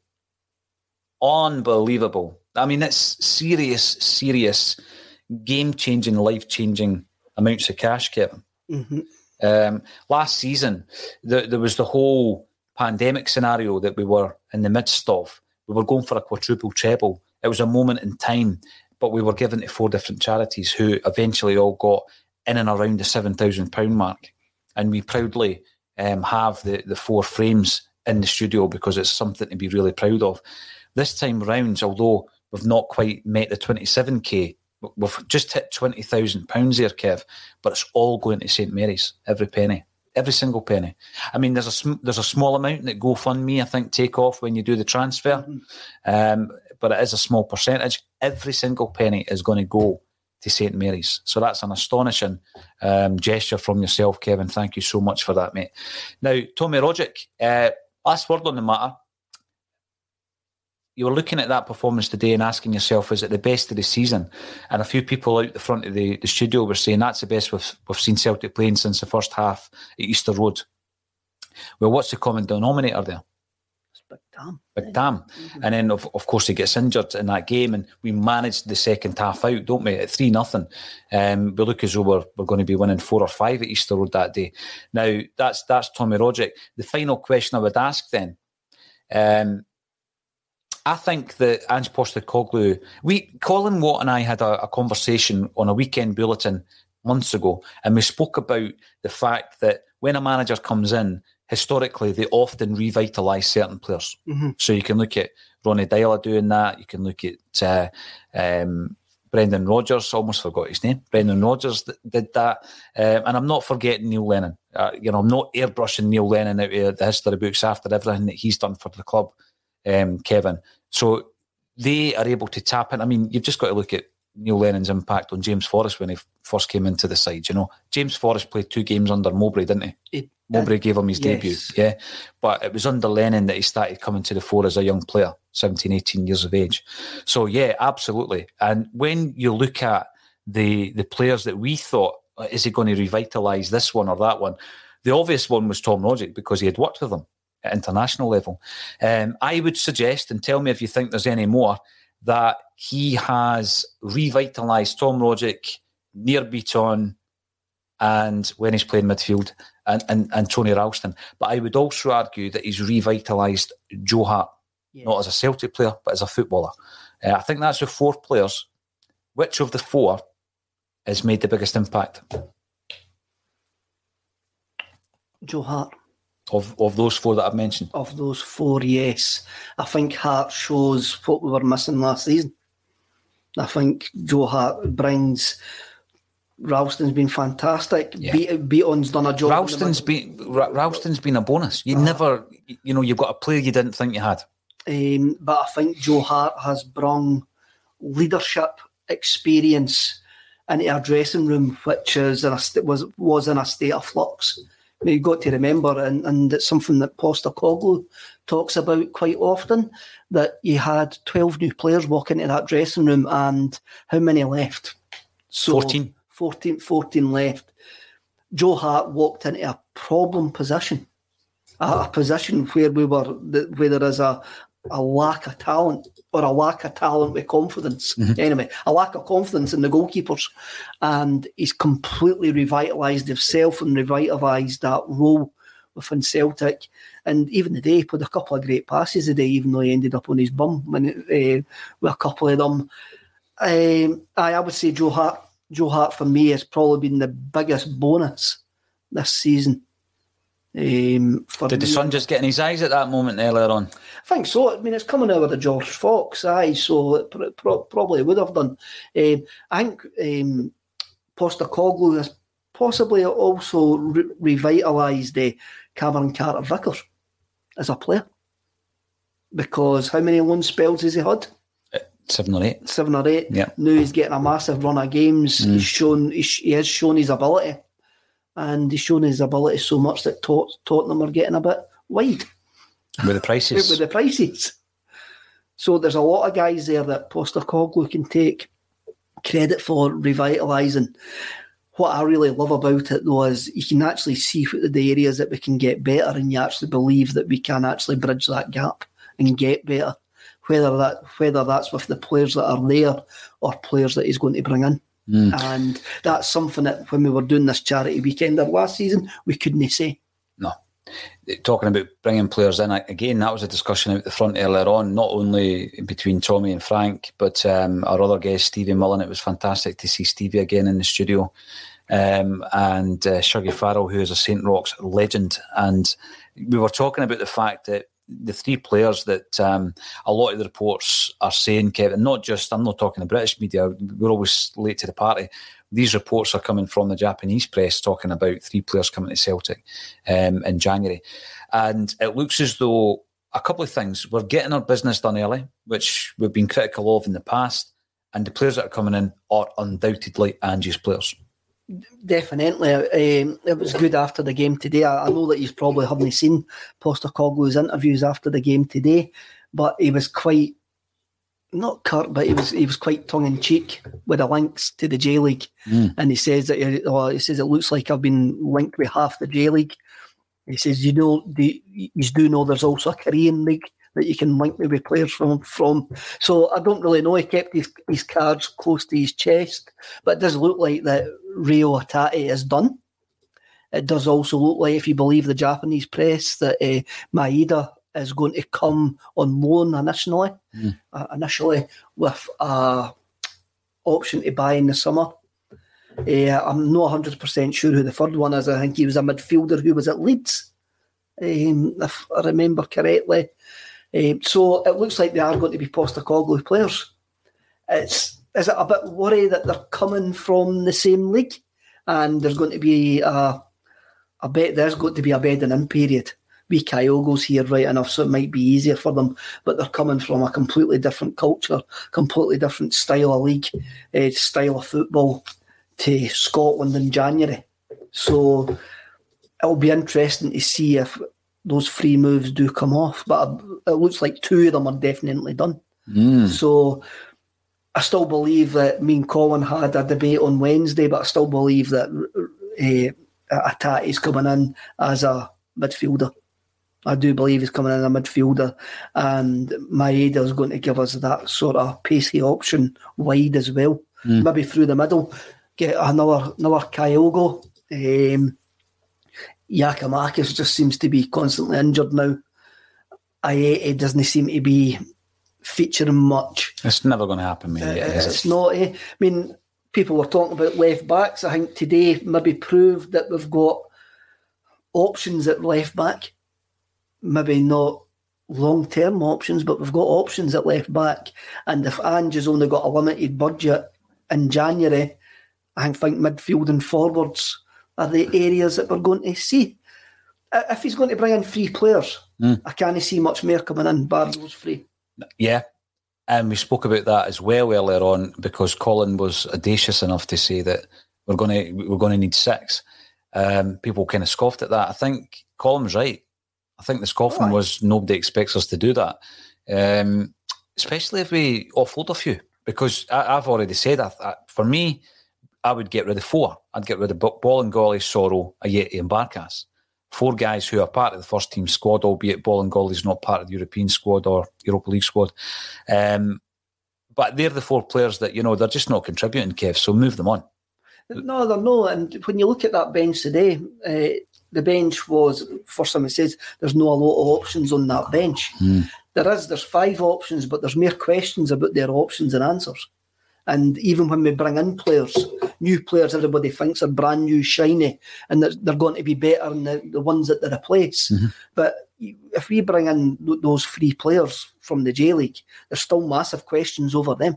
Unbelievable. I mean, it's serious, serious, game-changing, life-changing amounts of cash, Kevin. Mm-hmm. Um, last season, the, there was the whole pandemic scenario that we were in the midst of. We were going for a quadruple treble. It was a moment in time, but we were given to four different charities who eventually all got in and around the seven thousand pounds mark. And we proudly um, have the, the four frames in the studio because it's something to be really proud of. This time round, although we've not quite met the twenty-seven K, we've just hit twenty thousand pounds here, Kev, but it's all going to St Mary's, every penny, every single penny. I mean, there's a sm- there's a small amount that GoFundMe, I think, take off when you do the transfer, mm-hmm. um, but it is a small percentage. Every single penny is going to go to St Mary's. So that's an astonishing um, gesture from yourself, Kevin. Thank you so much for that, mate. Now, Tommy Rogic, uh, last word on the matter. You were looking at that performance today and asking yourself, is it the best of the season? And a few people out the front of the, the studio were saying that's the best we've, we've seen Celtic playing since the first half at Easter Road. Well, what's the common denominator there? It's big Tam. Big Tam. Mm-hmm. And then, of, of course, he gets injured in that game, and we managed the second half out, don't we, at three nothing. Um, we look as though we're, we're going to be winning four or five at Easter Road that day. Now, that's that's Tommy Rogic. The final question I would ask then, um, I think that Ange Postecoglou, we, Colin Watt and I had a, a conversation on a weekend bulletin months ago, and we spoke about the fact that when a manager comes in, historically, they often revitalise certain players. Mm-hmm. So you can look at Ronnie Dyla doing that. You can look at uh, um, Brendan Rodgers. Almost forgot his name. Brendan Rodgers th- did that. Um, and I'm not forgetting Neil Lennon. Uh, you know, I'm not airbrushing Neil Lennon out of the history books after everything that he's done for the club, um, Kevin. So they are able to tap in. I mean, you've just got to look at Neil Lennon's impact on James Forrest when he f- first came into the side. You know, James Forrest played two games under Mowbray, didn't he? It, Mowbray that, gave him his yes. debut, yeah. But it was under Lennon that he started coming to the fore as a young player, seventeen, eighteen years of age. So, yeah, absolutely. And when you look at the the players that we thought, is he going to revitalise this one or that one? The obvious one was Tom Rogic because he had worked with him at international level. Um, I would suggest, and tell me if you think there's any more, that he has revitalised Tom Rogic, Near Beaton, and when he's playing midfield, and, and, and Tony Ralston. But I would also argue that he's revitalised Joe Hart, yeah. not as a Celtic player, but as a footballer. Uh, I think that's the four players. Which of the four has made the biggest impact? Joe Hart. Of of those four that I've mentioned? Of those four, yes. I think Hart shows what we were missing last season. I think Joe Hart brings... Ralston's been fantastic. Yeah. Be- Beaton's done a job. Ralston's been, Ra- Ralston's been a bonus. You uh, never... You know, you've got a player you didn't think you had. Um, but I think Joe Hart has brought leadership experience into our dressing room, which is in a st- was, was in a state of flux. You've got to remember, and, and it's something that Postecoglou talks about quite often, that you had twelve new players walk into that dressing room, and how many left? So fourteen. fourteen, fourteen left. Joe Hart walked into a problem position, a, a position where we were, where there is a, a lack of talent, or a lack of talent with confidence. Mm-hmm. Anyway, a lack of confidence in the goalkeepers, and he's completely revitalised himself and revitalised that role within Celtic. And even today, he put a couple of great passes today, even though he ended up on his bum when it, uh, with a couple of them. Um, I, I would say Joe Hart. Joe Hart for me has probably been the biggest bonus this season. Um, for Did the me. sun just get in his eyes at that moment earlier on? I think so. I mean, it's coming over to George Fox, aye, so it pr- pr- probably would have done. Um, I think um, Postecoglou has possibly also re- revitalised uh, Cameron Carter-Vickers as a player, because how many loan spells has he had? Seven or eight. Seven or eight. Yeah. Now he's getting a massive run of games. Mm. He's shown he, sh- he has shown his ability, and he's shown his ability so much that Tot- Tottenham are getting a bit wide with the prices. with the prices. So there's a lot of guys there that Postecoglou can take credit for revitalising. What I really love about it, though, is you can actually see what the areas that we can get better, and you actually believe that we can actually bridge that gap and get better. Whether that whether that's with the players that are there or players that he's going to bring in. Mm. And that's something that when we were doing this charity weekend of last season, we couldn't say. No. Talking about bringing players in, again, that was a discussion out the front earlier on, not only between Tommy and Frank, but um, our other guest, Stevie Mullen. It was fantastic to see Stevie again in the studio. Um, and uh, Shuggy Farrell, who is a Saint Rocks legend. And we were talking about the fact that the three players that um, a lot of the reports are saying, Kevin, not just, I'm not talking the British media, we're always late to the party. These reports are coming from the Japanese press talking about three players coming to Celtic um, in January. And it looks as though a couple of things. We're getting our business done early, which we've been critical of in the past, and the players that are coming in are undoubtedly Ange's players. Definitely. Um, it was good after the game today. I, I know that you probably haven't seen Postecoglou's interviews after the game today, but he was quite, not curt, but he was he was quite tongue-in-cheek with the links to the J-League. Mm. And he says, that he, oh, he says, it looks like I've been linked with half the J-League. He says, you know, do you, you do know there's also a Korean league that you can link me with players from. from. So I don't really know. He kept his, his cards close to his chest, but it does look like that Reo Hatate is done. It does also look like, if you believe the Japanese press, that uh, Maeda is going to come on loan initially, mm. uh, initially with an option to buy in the summer. Uh, I'm not one hundred percent sure who the third one is. I think he was a midfielder who was at Leeds, um, if I remember correctly. Um, so it looks like they are going to be Postecoglou players. It's, is it a bit worry that they're coming from the same league and there's going to be a, a bet, there's going to be a bedding in period. We Kyogo's here, right enough, so it might be easier for them, but they're coming from a completely different culture, completely different style of league, uh, style of football to Scotland in January. So it'll be interesting to see if those three moves do come off, but it looks like two of them are definitely done. Mm. So I still believe that me and Colin had a debate on Wednesday, but I still believe that uh, Atati's coming in as a midfielder. I do believe he's coming in as a midfielder, and Maeda's going to give us that sort of pacey option wide as well. Mm. Maybe through the middle, get another another Kyogo. Um, Yakimakis just seems to be constantly injured now. Ayeti doesn't seem to be featuring much. It's never going to happen, mate. Uh, it's, it's not. Eh? I mean, people were talking about left backs. I think today maybe proved that we've got options at left back. Maybe not long-term options, but we've got options at left back. And if Ange has only got a limited budget in January, I think midfield and forwards are the areas that we're going to see. If he's going to bring in three players, mm. I can't see much more coming in, bar those three. Yeah, and we spoke about that as well earlier on, because Colin was audacious enough to say that we're going to we're going to need six. Um, people kind of scoffed at that. I think Colin's right. I think the scoffing oh, was nobody expects us to do that, um, especially if we offload a few. Because I, I've already said, I, I, for me, I would get rid of four. I'd get rid of Bolingoli, Sorrow, Ayeti and Barkas. Four guys who are part of the first team squad, albeit Bolingoli's not part of the European squad or Europa League squad. Um, but they're the four players that, you know, they're just not contributing, Kev, so move them on. No, they're not. And when you look at that bench today, uh, the bench was, first time it says, there's not a lot of options on that bench. Mm. There is, there's five options, but there's mere questions about their options and answers. And even when we bring in players, new players everybody thinks are brand new, shiny, and that they're going to be better than the, the ones that they replace. Mm-hmm. But if we bring in those three players from the J League, there's still massive questions over them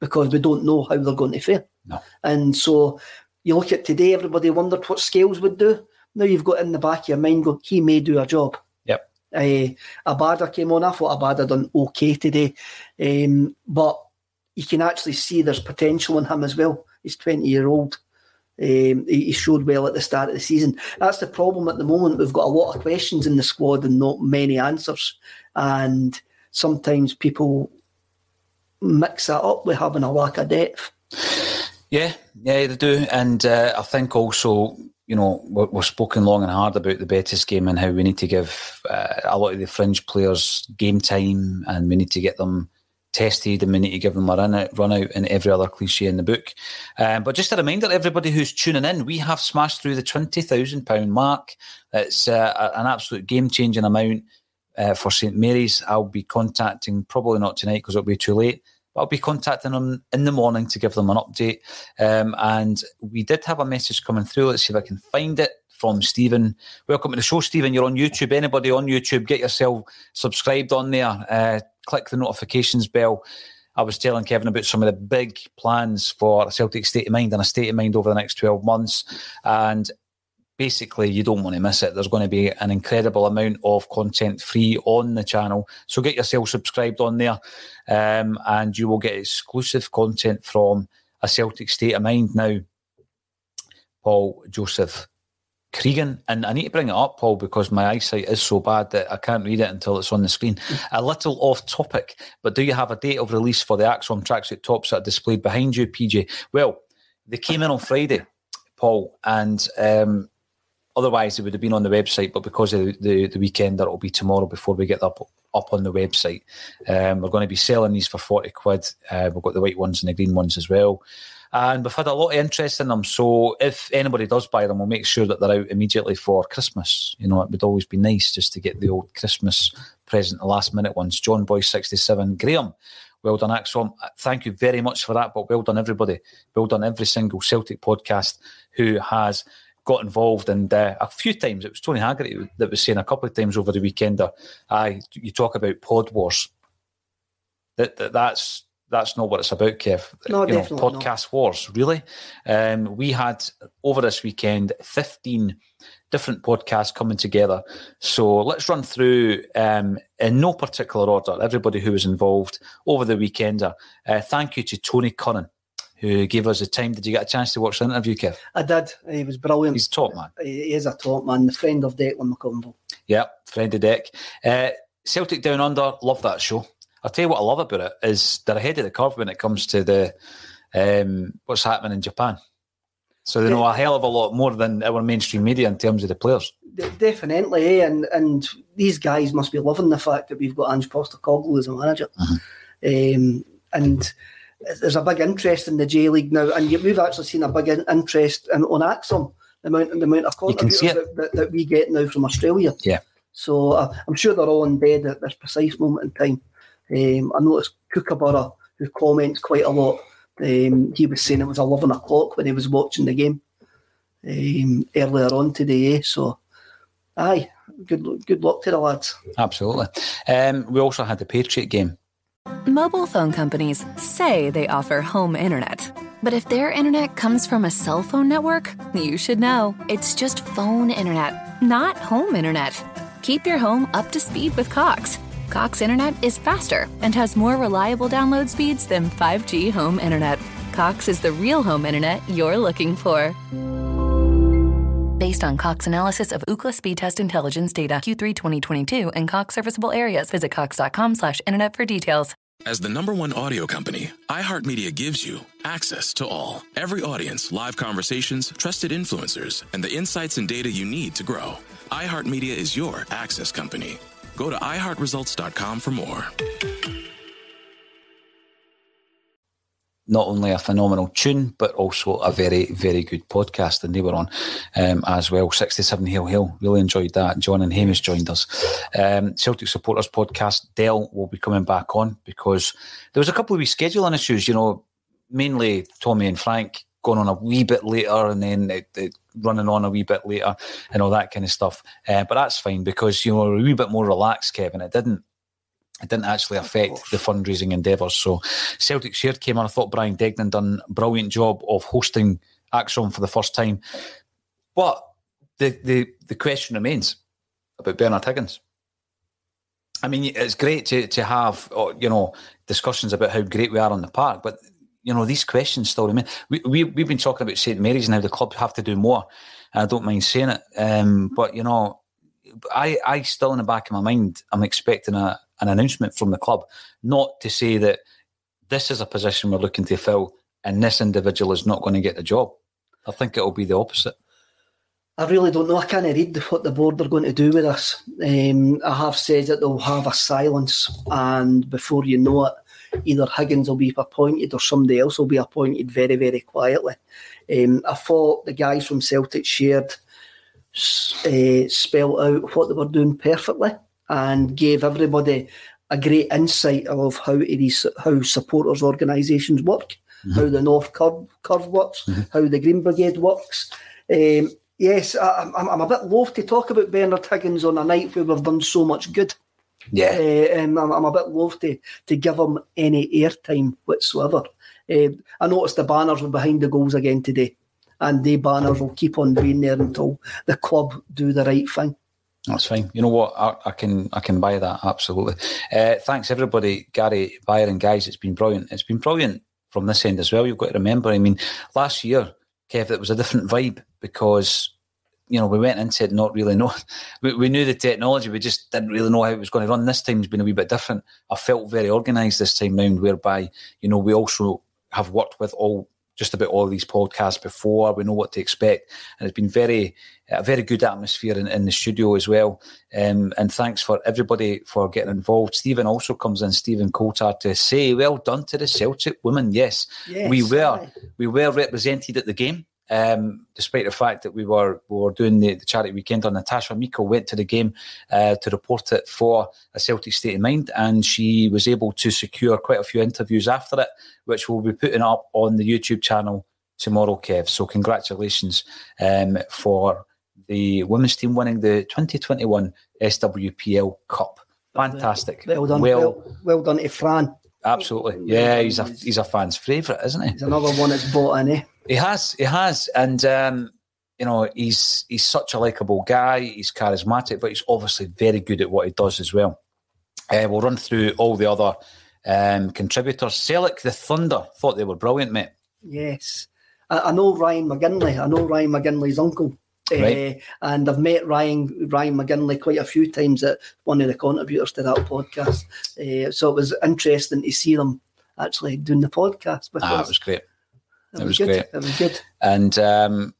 because we don't know how they're going to fare. No. And so you look at today, everybody wondered what Scales would do. Now you've got in the back of your mind, go, he may do a job. Yep. Uh, Abada came on. I thought Abada done okay today. Um, but you can actually see there's potential in him as well. He's twenty-year-old. Um, he showed well at the start of the season. That's the problem at the moment. We've got a lot of questions in the squad and not many answers. And sometimes people mix that up with having a lack of depth. Yeah, yeah, they do. And uh, I think also, you know, we're, we're spoken long and hard about the Betis game and how we need to give uh, a lot of the fringe players game time, and we need to get them tested, and we need to give them a run out, run out and every other cliche in the book. Um, but just a reminder to everybody who's tuning in, we have smashed through the twenty thousand pounds mark. It's uh, an absolute game-changing amount uh, for St Mary's. I'll be contacting, probably not tonight because it'll be too late, I'll be contacting them in the morning to give them an update. Um, and we did have a message coming through. Let's see if I can find it, from Stephen. Welcome to the show, Stephen. You're on YouTube. Anybody on YouTube, get yourself subscribed on there. Uh, click the notifications bell. I was telling Kevin about some of the big plans for a Celtic State of Mind and a State of Mind over the next twelve months. And basically, you don't want to miss it. There's going to be an incredible amount of content free on the channel. So get yourself subscribed on there, um, and you will get exclusive content from a Celtic State of Mind. Now, Paul Joseph Cregan, and I need to bring it up, Paul, because my eyesight is so bad that I can't read it until it's on the screen. A little off topic, but do you have a date of release for the Axon tracksuit tops that are displayed behind you, P J? Well, they came in on Friday, Paul, and... Um, Otherwise, it would have been on the website, but because of the, the, the weekend, that will be tomorrow before we get them up, up on the website. Um, we're going to be selling these for forty quid. Uh, we've got the white ones and the green ones as well. And we've had a lot of interest in them. So if anybody does buy them, we'll make sure that they're out immediately for Christmas. You know, it would always be nice just to get the old Christmas present, the last minute ones. John Boy sixty-seven, Graham. Well done, Axon. Thank you very much for that. But well done, everybody. Well done, every single Celtic podcast who has got involved. And uh, a few times, it was Tony Haggerty that was saying a couple of times over the weekend, uh, aye, you talk about pod wars. That, that That's that's not what it's about, Kev. No, you definitely know, podcast not. Wars, really. Um, we had, over this weekend, fifteen different podcasts coming together. So let's run through um, in no particular order, everybody who was involved over the weekend. Uh, thank you to Tony Curran, who gave us the time. Did you get a chance to watch the interview, Kev? I did. He was brilliant. He's a top man. He is a top man, the friend of Declan McConville. Yeah, friend of Dec. Uh, Celtic Down Under, love that show. I'll tell you what I love about it is they're ahead of the curve when it comes to the um, what's happening in Japan. So they know a hell of a lot more than our mainstream media in terms of the players. Definitely, eh? and and these guys must be loving the fact that we've got Ange Postecoglou as a manager. Mm-hmm. Um, and there's a big interest in the J League now, and we've actually seen a big interest in, on Axum, the amount, the amount of contributors that, that, that we get now from Australia. Yeah. So uh, I'm sure they're all in bed at this precise moment in time. Um, I noticed Kookaburra, who comments quite a lot, um, he was saying it was eleven o'clock when he was watching the game um, earlier on today. Eh? So, aye, good good luck to the lads. Absolutely. Um, we also had the Patriot game. Mobile phone companies say they offer home internet. But if their internet comes from a cell phone network, you should know. It's just phone internet, not home internet. Keep your home up to speed with Cox. Cox Internet is faster and has more reliable download speeds than five G home internet. Cox is the real home internet you're looking for. Based on Cox analysis of Ookla speed test intelligence data, Q three twenty twenty-two and Cox serviceable areas. Visit cox.com slash internet for details. As the number one audio company, iHeartMedia gives you access to all. Every audience, live conversations, trusted influencers, and the insights and data you need to grow. iHeartMedia is your access company. Go to i heart results dot com for more. Not only a phenomenal tune, but also a very, very good podcast, and they were on um, as well. sixty-seven Hill Hill, really enjoyed that. John and Hamish joined us. Um, Celtic Supporters Podcast, Dell will be coming back on because there was a couple of wee scheduling issues, you know, mainly Tommy and Frank going on a wee bit later and then it, it running on a wee bit later and all that kind of stuff. Uh, but that's fine because, you know, we're a wee bit more relaxed, Kevin. It didn't it didn't actually affect the fundraising endeavours. So Celtic Shared came on. I thought Brian Degnan done a brilliant job of hosting Axon for the first time. But the, the, the question remains about Bernard Higgins. I mean, it's great to, to have, you know, discussions about how great we are on the park, but you know, these questions still remain. We, we, we've been talking about St Mary's and how the club have to do more. I don't mind saying it. Um, but, you know, I, I still in the back of my mind, I'm expecting a, an announcement from the club, not to say that this is a position we're looking to fill and this individual is not going to get the job. I think it'll be the opposite. I really don't know. I can't read what the board are going to do with us. Um, I have said that they'll have a silence and before you know it, either Higgins will be appointed or somebody else will be appointed very, very quietly. Um, I thought the guys from Celtic Shared uh, spelled out what they were doing perfectly and gave everybody a great insight of how it is, how supporters' organisations work, mm-hmm. how the North Curve, curve works, mm-hmm. how the Green Brigade works. Um, yes, I, I'm, I'm a bit loath to talk about Bernard Higgins on a night where we've done so much good. Yeah, uh, um, I'm, I'm a bit loath to, to give him any airtime whatsoever. Uh, I noticed the banners were behind the goals again today, and the banners will keep on being there until the club do the right thing. That's fine. You know what? I, I can I can buy that, absolutely. Uh, thanks, everybody. Gary, Bayer and guys, it's been brilliant. It's been brilliant from this end as well. You've got to remember, I mean, last year, Kev, it was a different vibe because you know, we went into it not really know. We, we knew the technology, we just didn't really know how it was going to run. This time's been a wee bit different. I felt very organised this time round, whereby, you know, we also have worked with all just about all these podcasts before. We know what to expect, and it's been very a very good atmosphere in, in the studio as well. Um, and thanks for everybody for getting involved. Stephen also comes in, Stephen Coulthard, to say well done to the Celtic women. Yes, yes we were aye. we were represented at the game. Um, despite the fact that we were we were doing the, the charity weekend on Natasha Miko went to the game uh, to report it for a Celtic State of Mind, and she was able to secure quite a few interviews after it, which we'll be putting up on the YouTube channel tomorrow, Kev. So congratulations um, for the women's team winning the twenty twenty-one S W P L Cup. Fantastic. Well done. Well, well, well done to Fran. Absolutely. Yeah, he's a he's a fan's favourite, isn't he? He's another one that's bought in, eh? He has, he has, and um, you know he's he's such a likeable guy. He's charismatic, but he's obviously very good at what he does as well. Uh, we'll run through all the other um, contributors. Selick the Thunder, thought they were brilliant, mate. Yes, I, I know Ryan McGinley. I know Ryan McGinley's uncle, right. uh, and I've met Ryan Ryan McGinley quite a few times at one of the contributors to that podcast. Uh, so it was interesting to see them actually doing the podcast with ah, us. That was great. It was, was great. It was good. And um,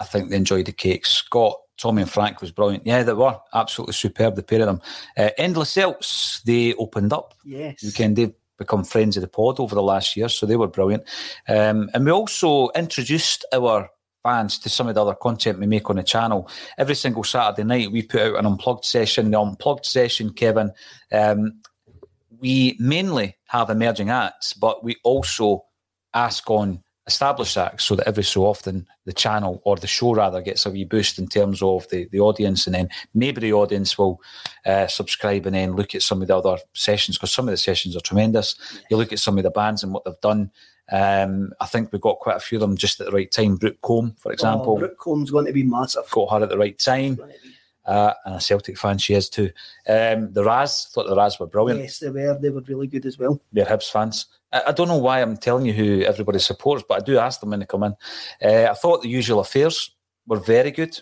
I think they enjoyed the cake. Scott, Tommy and Frank was brilliant. Yeah, they were. Absolutely superb, the pair of them. Uh, Endless Elts, they opened up. Yes. Weekend. They've become friends of the pod over the last year, so they were brilliant. Um, and we also introduced our fans to some of the other content we make on the channel. Every single Saturday night, we put out an unplugged session. The unplugged session, Kevin, um, we mainly have emerging acts, but we also ask on established that so that every so often the channel or the show rather gets a wee boost in terms of the, the audience, and then maybe the audience will uh, subscribe and then look at some of the other sessions, because some of the sessions are tremendous. You look at some of the bands and what they've done. Um, I think we got quite a few of them just at the right time. Brooke Combe, for example. Oh, Brooke Combe's going to be massive. Got her at the right time. Uh, and a Celtic fan she is too. Um, the Raz, thought the Raz were brilliant. Yes, they were. They were really good as well. They're Hibs fans. I, I don't know why I'm telling you who everybody supports, but I do ask them when they come in. Uh, I thought The Usual Affairs were very good.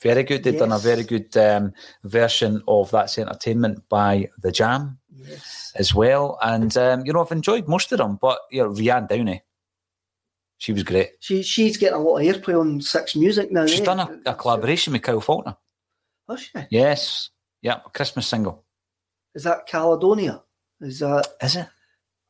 Very good. They've yes. done a very good um, version of That's Entertainment by The Jam yes. as well. And, um, you know, I've enjoyed most of them, but you know, Rianne Downey. She was great. She She's getting a lot of airplay on Six Music now. She's eh? done a, a collaboration with Kyle Faulkner. Was she? Yes. Yeah, a Christmas single. Is that Caledonia? Is that? Is it?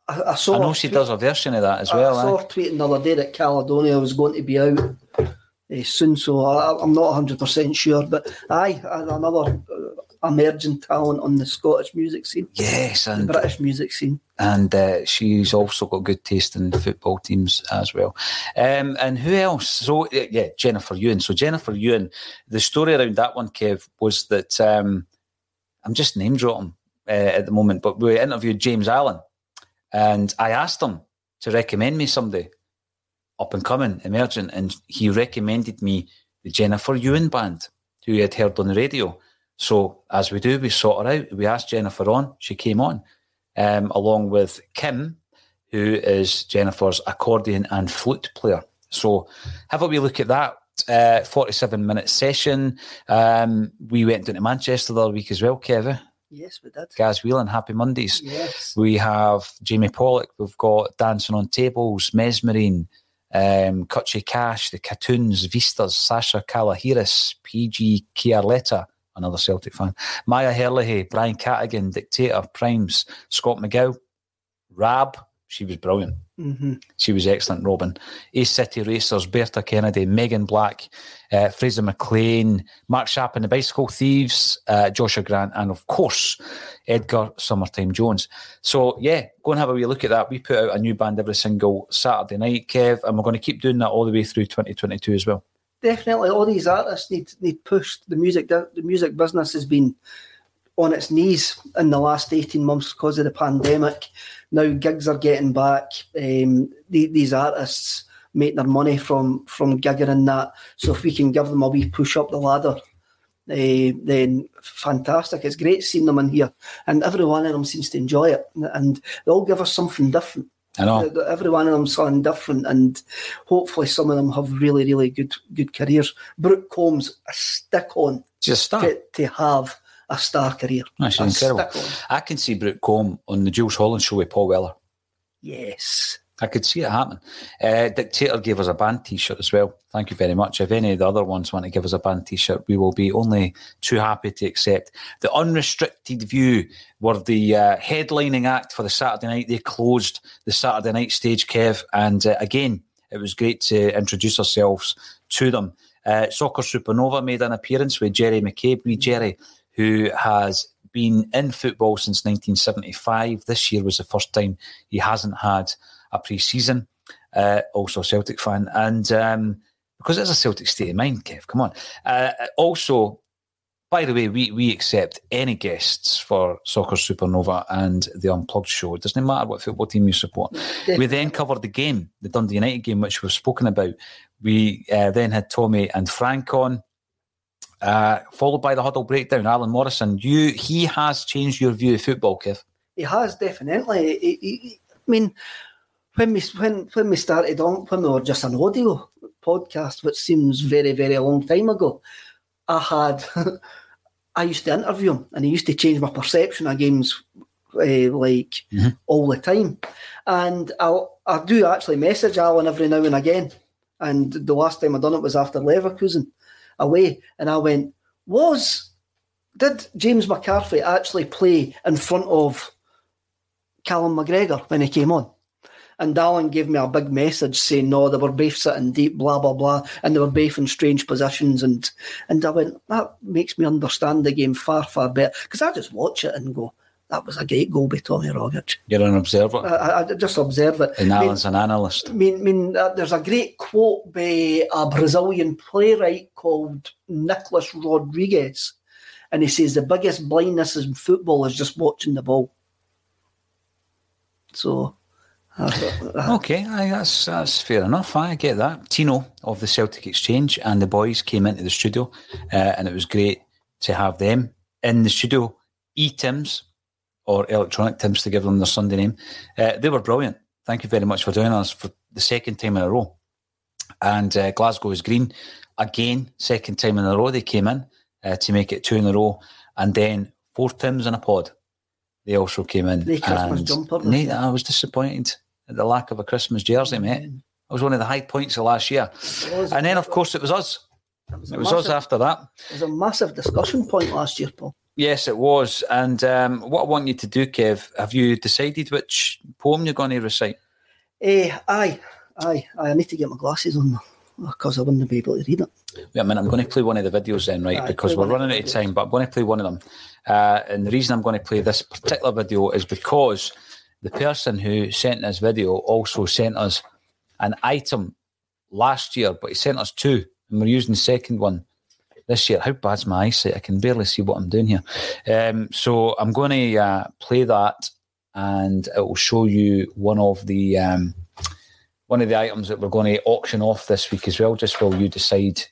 I, I saw. I know she tweet, does a version of that as I, well. I saw eh? her tweeting the other day that Caledonia was going to be out uh, soon, so I, I'm not one hundred percent sure. But aye, another emerging talent on the Scottish music scene. Yes, and the British music scene. And uh, she's also got good taste in football teams as well. Um, and who else? So, yeah, Jennifer Ewan. So, Jennifer Ewan, the story around that one, Kev, was that um, I'm just name dropping uh, at the moment, but we interviewed James Allen and I asked him to recommend me somebody up and coming, emergent, and he recommended me the Jennifer Ewan band, who he had heard on the radio. So, as we do, we sought her out. We asked Jennifer on, she came on. Um, along with Kim, who is Jennifer's accordion and flute player. So have a wee look at that uh, forty-seven minute session. Um, we went down to Manchester the other week as well, Kevin. Yes, we did. Gaz Whelan, Happy Mondays. Yes. We have Jamie Pollock, we've got Dancing on Tables, Mesmerine, um, Kutchy Cash, the Catoons, Vistas, Sasha Kalahiris, P G Chiarletta, another Celtic fan, Maya Herlihy, Brian Cattigan, Dictator, Primes, Scott McGill, Rab, she was brilliant. Mm-hmm. She was excellent, Robin. Ace City Racers, Berta Kennedy, Megan Black, uh, Fraser McLean, Mark Schapp and the Bicycle Thieves, uh, Joshua Grant, and of course, Edgar Summertime Jones. So, yeah, go and have a wee look at that. We put out a new band every single Saturday night, Kev, and we're going to keep doing that all the way through twenty twenty-two as well. Definitely, all these artists need need pushed. The music the music business has been on its knees in the last eighteen months because of the pandemic. Now gigs are getting back. Um, the, these artists make their money from, from gigging and that. So if we can give them a wee push up the ladder, uh, then fantastic. It's great seeing them in here. And every one of them seems to enjoy it. And they all give us something different. I know. Every one of them is something different, and hopefully some of them have really, really good good careers. Brooke Combs, a stick-on Just star. To, to have a star career. That's incredible. Stick-on. I can see Brooke Combe on the Jules Holland show with Paul Weller. Yes. I could see it happening. Uh, Dictator gave us a band T-shirt as well. Thank you very much. If any of the other ones want to give us a band T-shirt, we will be only too happy to accept. The Unrestricted View were the uh, headlining act for the Saturday night. They closed the Saturday night stage, Kev, and uh, again, it was great to introduce ourselves to them. Uh, Soccer Supernova made an appearance with Jerry McCabe. We Jerry, who has been in football since nineteen seventy-five. This year was the first time he hasn't had a pre-season, uh, also a Celtic fan, and um, because it's a Celtic state of mind, Kev, come on. Uh, also, by the way, we, we accept any guests for Soccer Supernova and the Unplugged show. It doesn't matter what football team you support. We then covered the game, the Dundee United game, which we've spoken about. We uh, then had Tommy and Frank on, uh, followed by the Huddle Breakdown. Alan Morrison, you he has changed your view of football, Kev. He has, definitely. He, he, I mean... When we when when we started on, when we were just an audio podcast, which seems very, very long time ago, I had I used to interview him, and he used to change my perception of games uh, like mm-hmm. all the time. And I I do actually message Alan every now and again. And the last time I done it was after Leverkusen away, and I went, was did James McCarthy actually play in front of Callum McGregor when he came on? And Alan gave me a big message saying, no, they were both sitting deep, blah, blah, blah, and they were both in strange positions. And and I went, that makes me understand the game far, far better. Because I just watch it and go, that was a great goal by Tommy Rogic. You're an observer. I, I just observe it. And Alan's I mean, an analyst. I mean, I mean uh, there's a great quote by a Brazilian playwright called Nicolas Rodriguez. And he says, the biggest blindness in football is just watching the ball. So... Okay, that's, that's fair enough. I get that. Tino of the Celtic Exchange and the boys came into the studio, uh, and it was great to have them in the studio. E-Tims, or Electronic Tims to give them their Sunday name, uh, they were brilliant. Thank you very much for joining us for the second time in a row. And uh, Glasgow is Green, again, second time in a row they came in uh, to make it two in a row, and then four Tims in a pod. They also came in. They Christmas jumper. Nate, I was disappointed at the lack of a Christmas jersey, mate. It was one of the high points of last year. And then, of course, it was us. It was, it was massive, us after that. It was a massive discussion point last year, Paul. Yes, it was. And um, what I want you to do, Kev, have you decided which poem you're going to recite? Eh, aye, aye, aye. I need to get my glasses on, because I wouldn't be able to read it. Wait a minute, I'm going to play one of the videos then, right? Aye, because we're running out of time, but I'm going to play one of them. Uh, and the reason I'm going to play this particular video is because the person who sent this video also sent us an item last year, but he sent us two, and we're using the second one this year. How bad's my eyesight? I can barely see what I'm doing here. Um, so I'm going to uh, play that, and it will show you one of the... Um, one of the items that we're going to auction off this week as well, just while you decide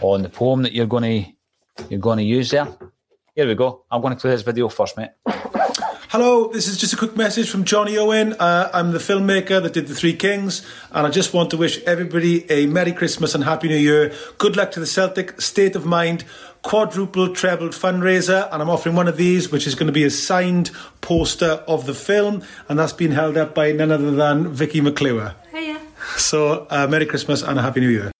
on the poem that you're going to you're going to use there. Here we go. I'm going to play this video first, mate. Hello, this is just a quick message from Johnny Owen. Uh, I'm the filmmaker that did The Three Kings, and I just want to wish everybody a Merry Christmas and Happy New Year. Good luck to the Celtic State of Mind quadruple trebled fundraiser, and I'm offering one of these, which is going to be a signed poster of the film, and that's been held up by none other than Vicky McClure. Hiya. So, uh, Merry Christmas and a Happy New Year.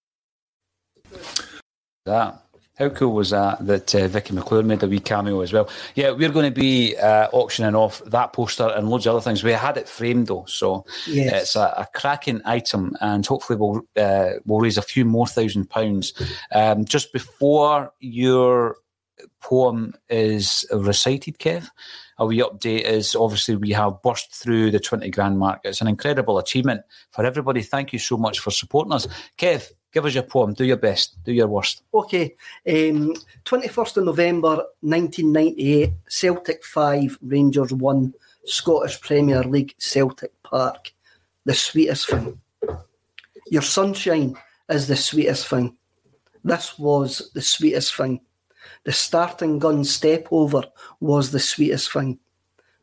That. How cool was that, that uh, Vicky McClure made a wee cameo as well? Yeah, we're going to be uh, auctioning off that poster and loads of other things. We had it framed, though, so yes. It's a, a cracking item, and hopefully we'll uh, we'll raise a few more thousand pounds. Um, just before your poem is recited, Kev, a wee update is obviously we have burst through the twenty grand mark. It's an incredible achievement for everybody. Thank you so much for supporting us. Kev, give us your poem. Do your best. Do your worst. Okay. Um, twenty-first of November, nineteen ninety-eight, Celtic five, Rangers one, Scottish Premier League, Celtic Park. The sweetest thing. Your sunshine is the sweetest thing. This was the sweetest thing. The starting gun step over was the sweetest thing.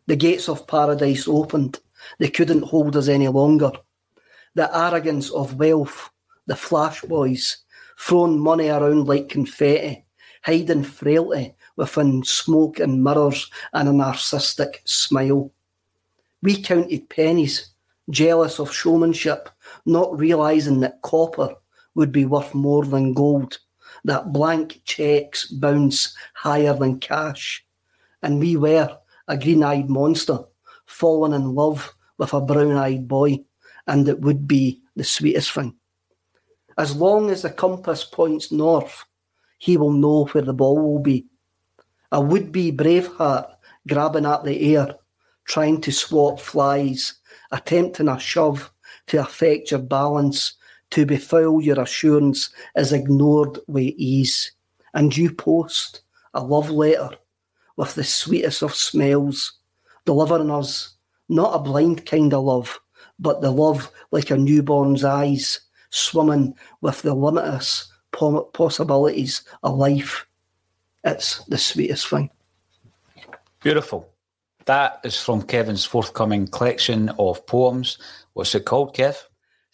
The gates of paradise opened. They couldn't hold us any longer. The arrogance of wealth. The flash boys, throwing money around like confetti, hiding frailty within smoke and mirrors and a narcissistic smile. We counted pennies jealous of showmanship, not realising that copper would be worth more than gold, that blank cheques bounce higher than cash. And we were a green-eyed monster, fallen in love with a brown-eyed boy, and it would be the sweetest thing. As long as the compass points north, he will know where the ball will be. A would-be Braveheart grabbing at the air, trying to swat flies, attempting a shove to affect your balance, to befoul your assurance is ignored with ease. And you post a love letter with the sweetest of smells, delivering us not a blind kind of love, but the love like a newborn's eyes, swimming with the limitless possibilities of life. It's the sweetest thing. Beautiful. That is from Kevin's forthcoming collection of poems. What's it called, Kev?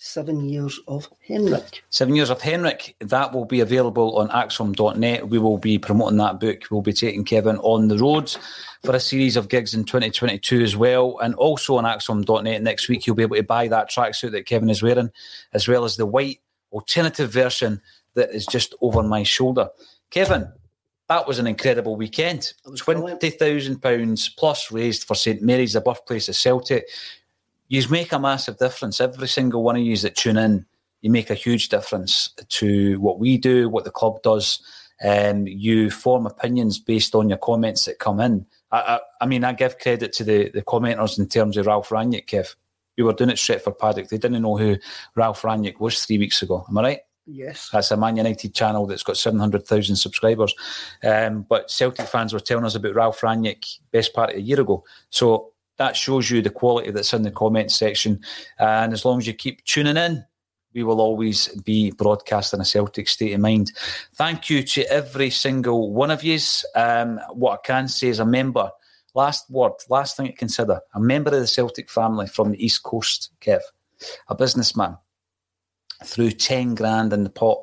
Seven Years of Henrik. Seven Years of Henrik. That will be available on axom dot net. We will be promoting that book. We'll be taking Kevin on the road for a series of gigs in twenty twenty-two as well. And also on axom dot net next week, you'll be able to buy that tracksuit that Kevin is wearing, as well as the white alternative version that is just over my shoulder. Kevin, that was an incredible weekend. twenty thousand pounds plus raised for St Mary's, the birthplace of Celtic. You make a massive difference. Every single one of you that tune in, you make a huge difference to what we do, what the club does. Um, you form opinions based on your comments that come in. I, I, I mean, I give credit to the, the commenters in terms of Ralph Ranick, Kev. We were doing it straight for Paddock. They didn't know who Ralph Ranick was three weeks ago. Am I right? Yes. That's a Man United channel that's got seven hundred thousand subscribers. Um, but Celtic fans were telling us about Ralph Ranick best part of a year ago. So that shows you the quality that's in the comment section. And as long as you keep tuning in, we will always be broadcasting a Celtic state of mind. Thank you to every single one of yous. Um, what I can say is a member, last word, last thing to consider, a member of the Celtic family from the East Coast, Kev, a businessman, threw ten grand in the pot.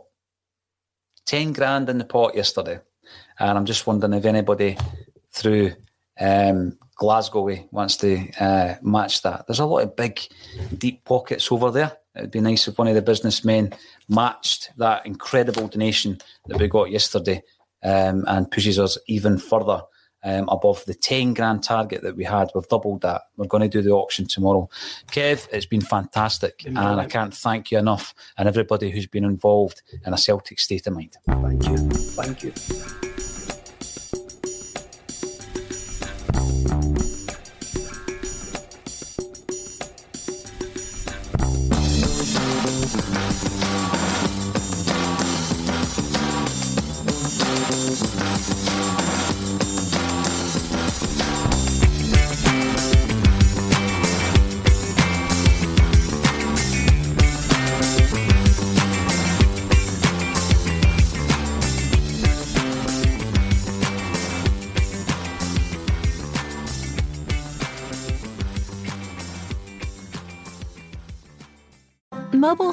ten grand in the pot yesterday. And I'm just wondering if anybody threw... Um, Glasgow wants to uh, match that. There's a lot of big, deep pockets over there. It would be nice if one of the businessmen matched that incredible donation that we got yesterday um, and pushes us even further um, above the ten grand target that we had. We've doubled that. We're going to do the auction tomorrow. Kev, it's been fantastic, and I can't thank you enough, and everybody who's been involved in a Celtic state of mind. Thank you. Thank you. Mobile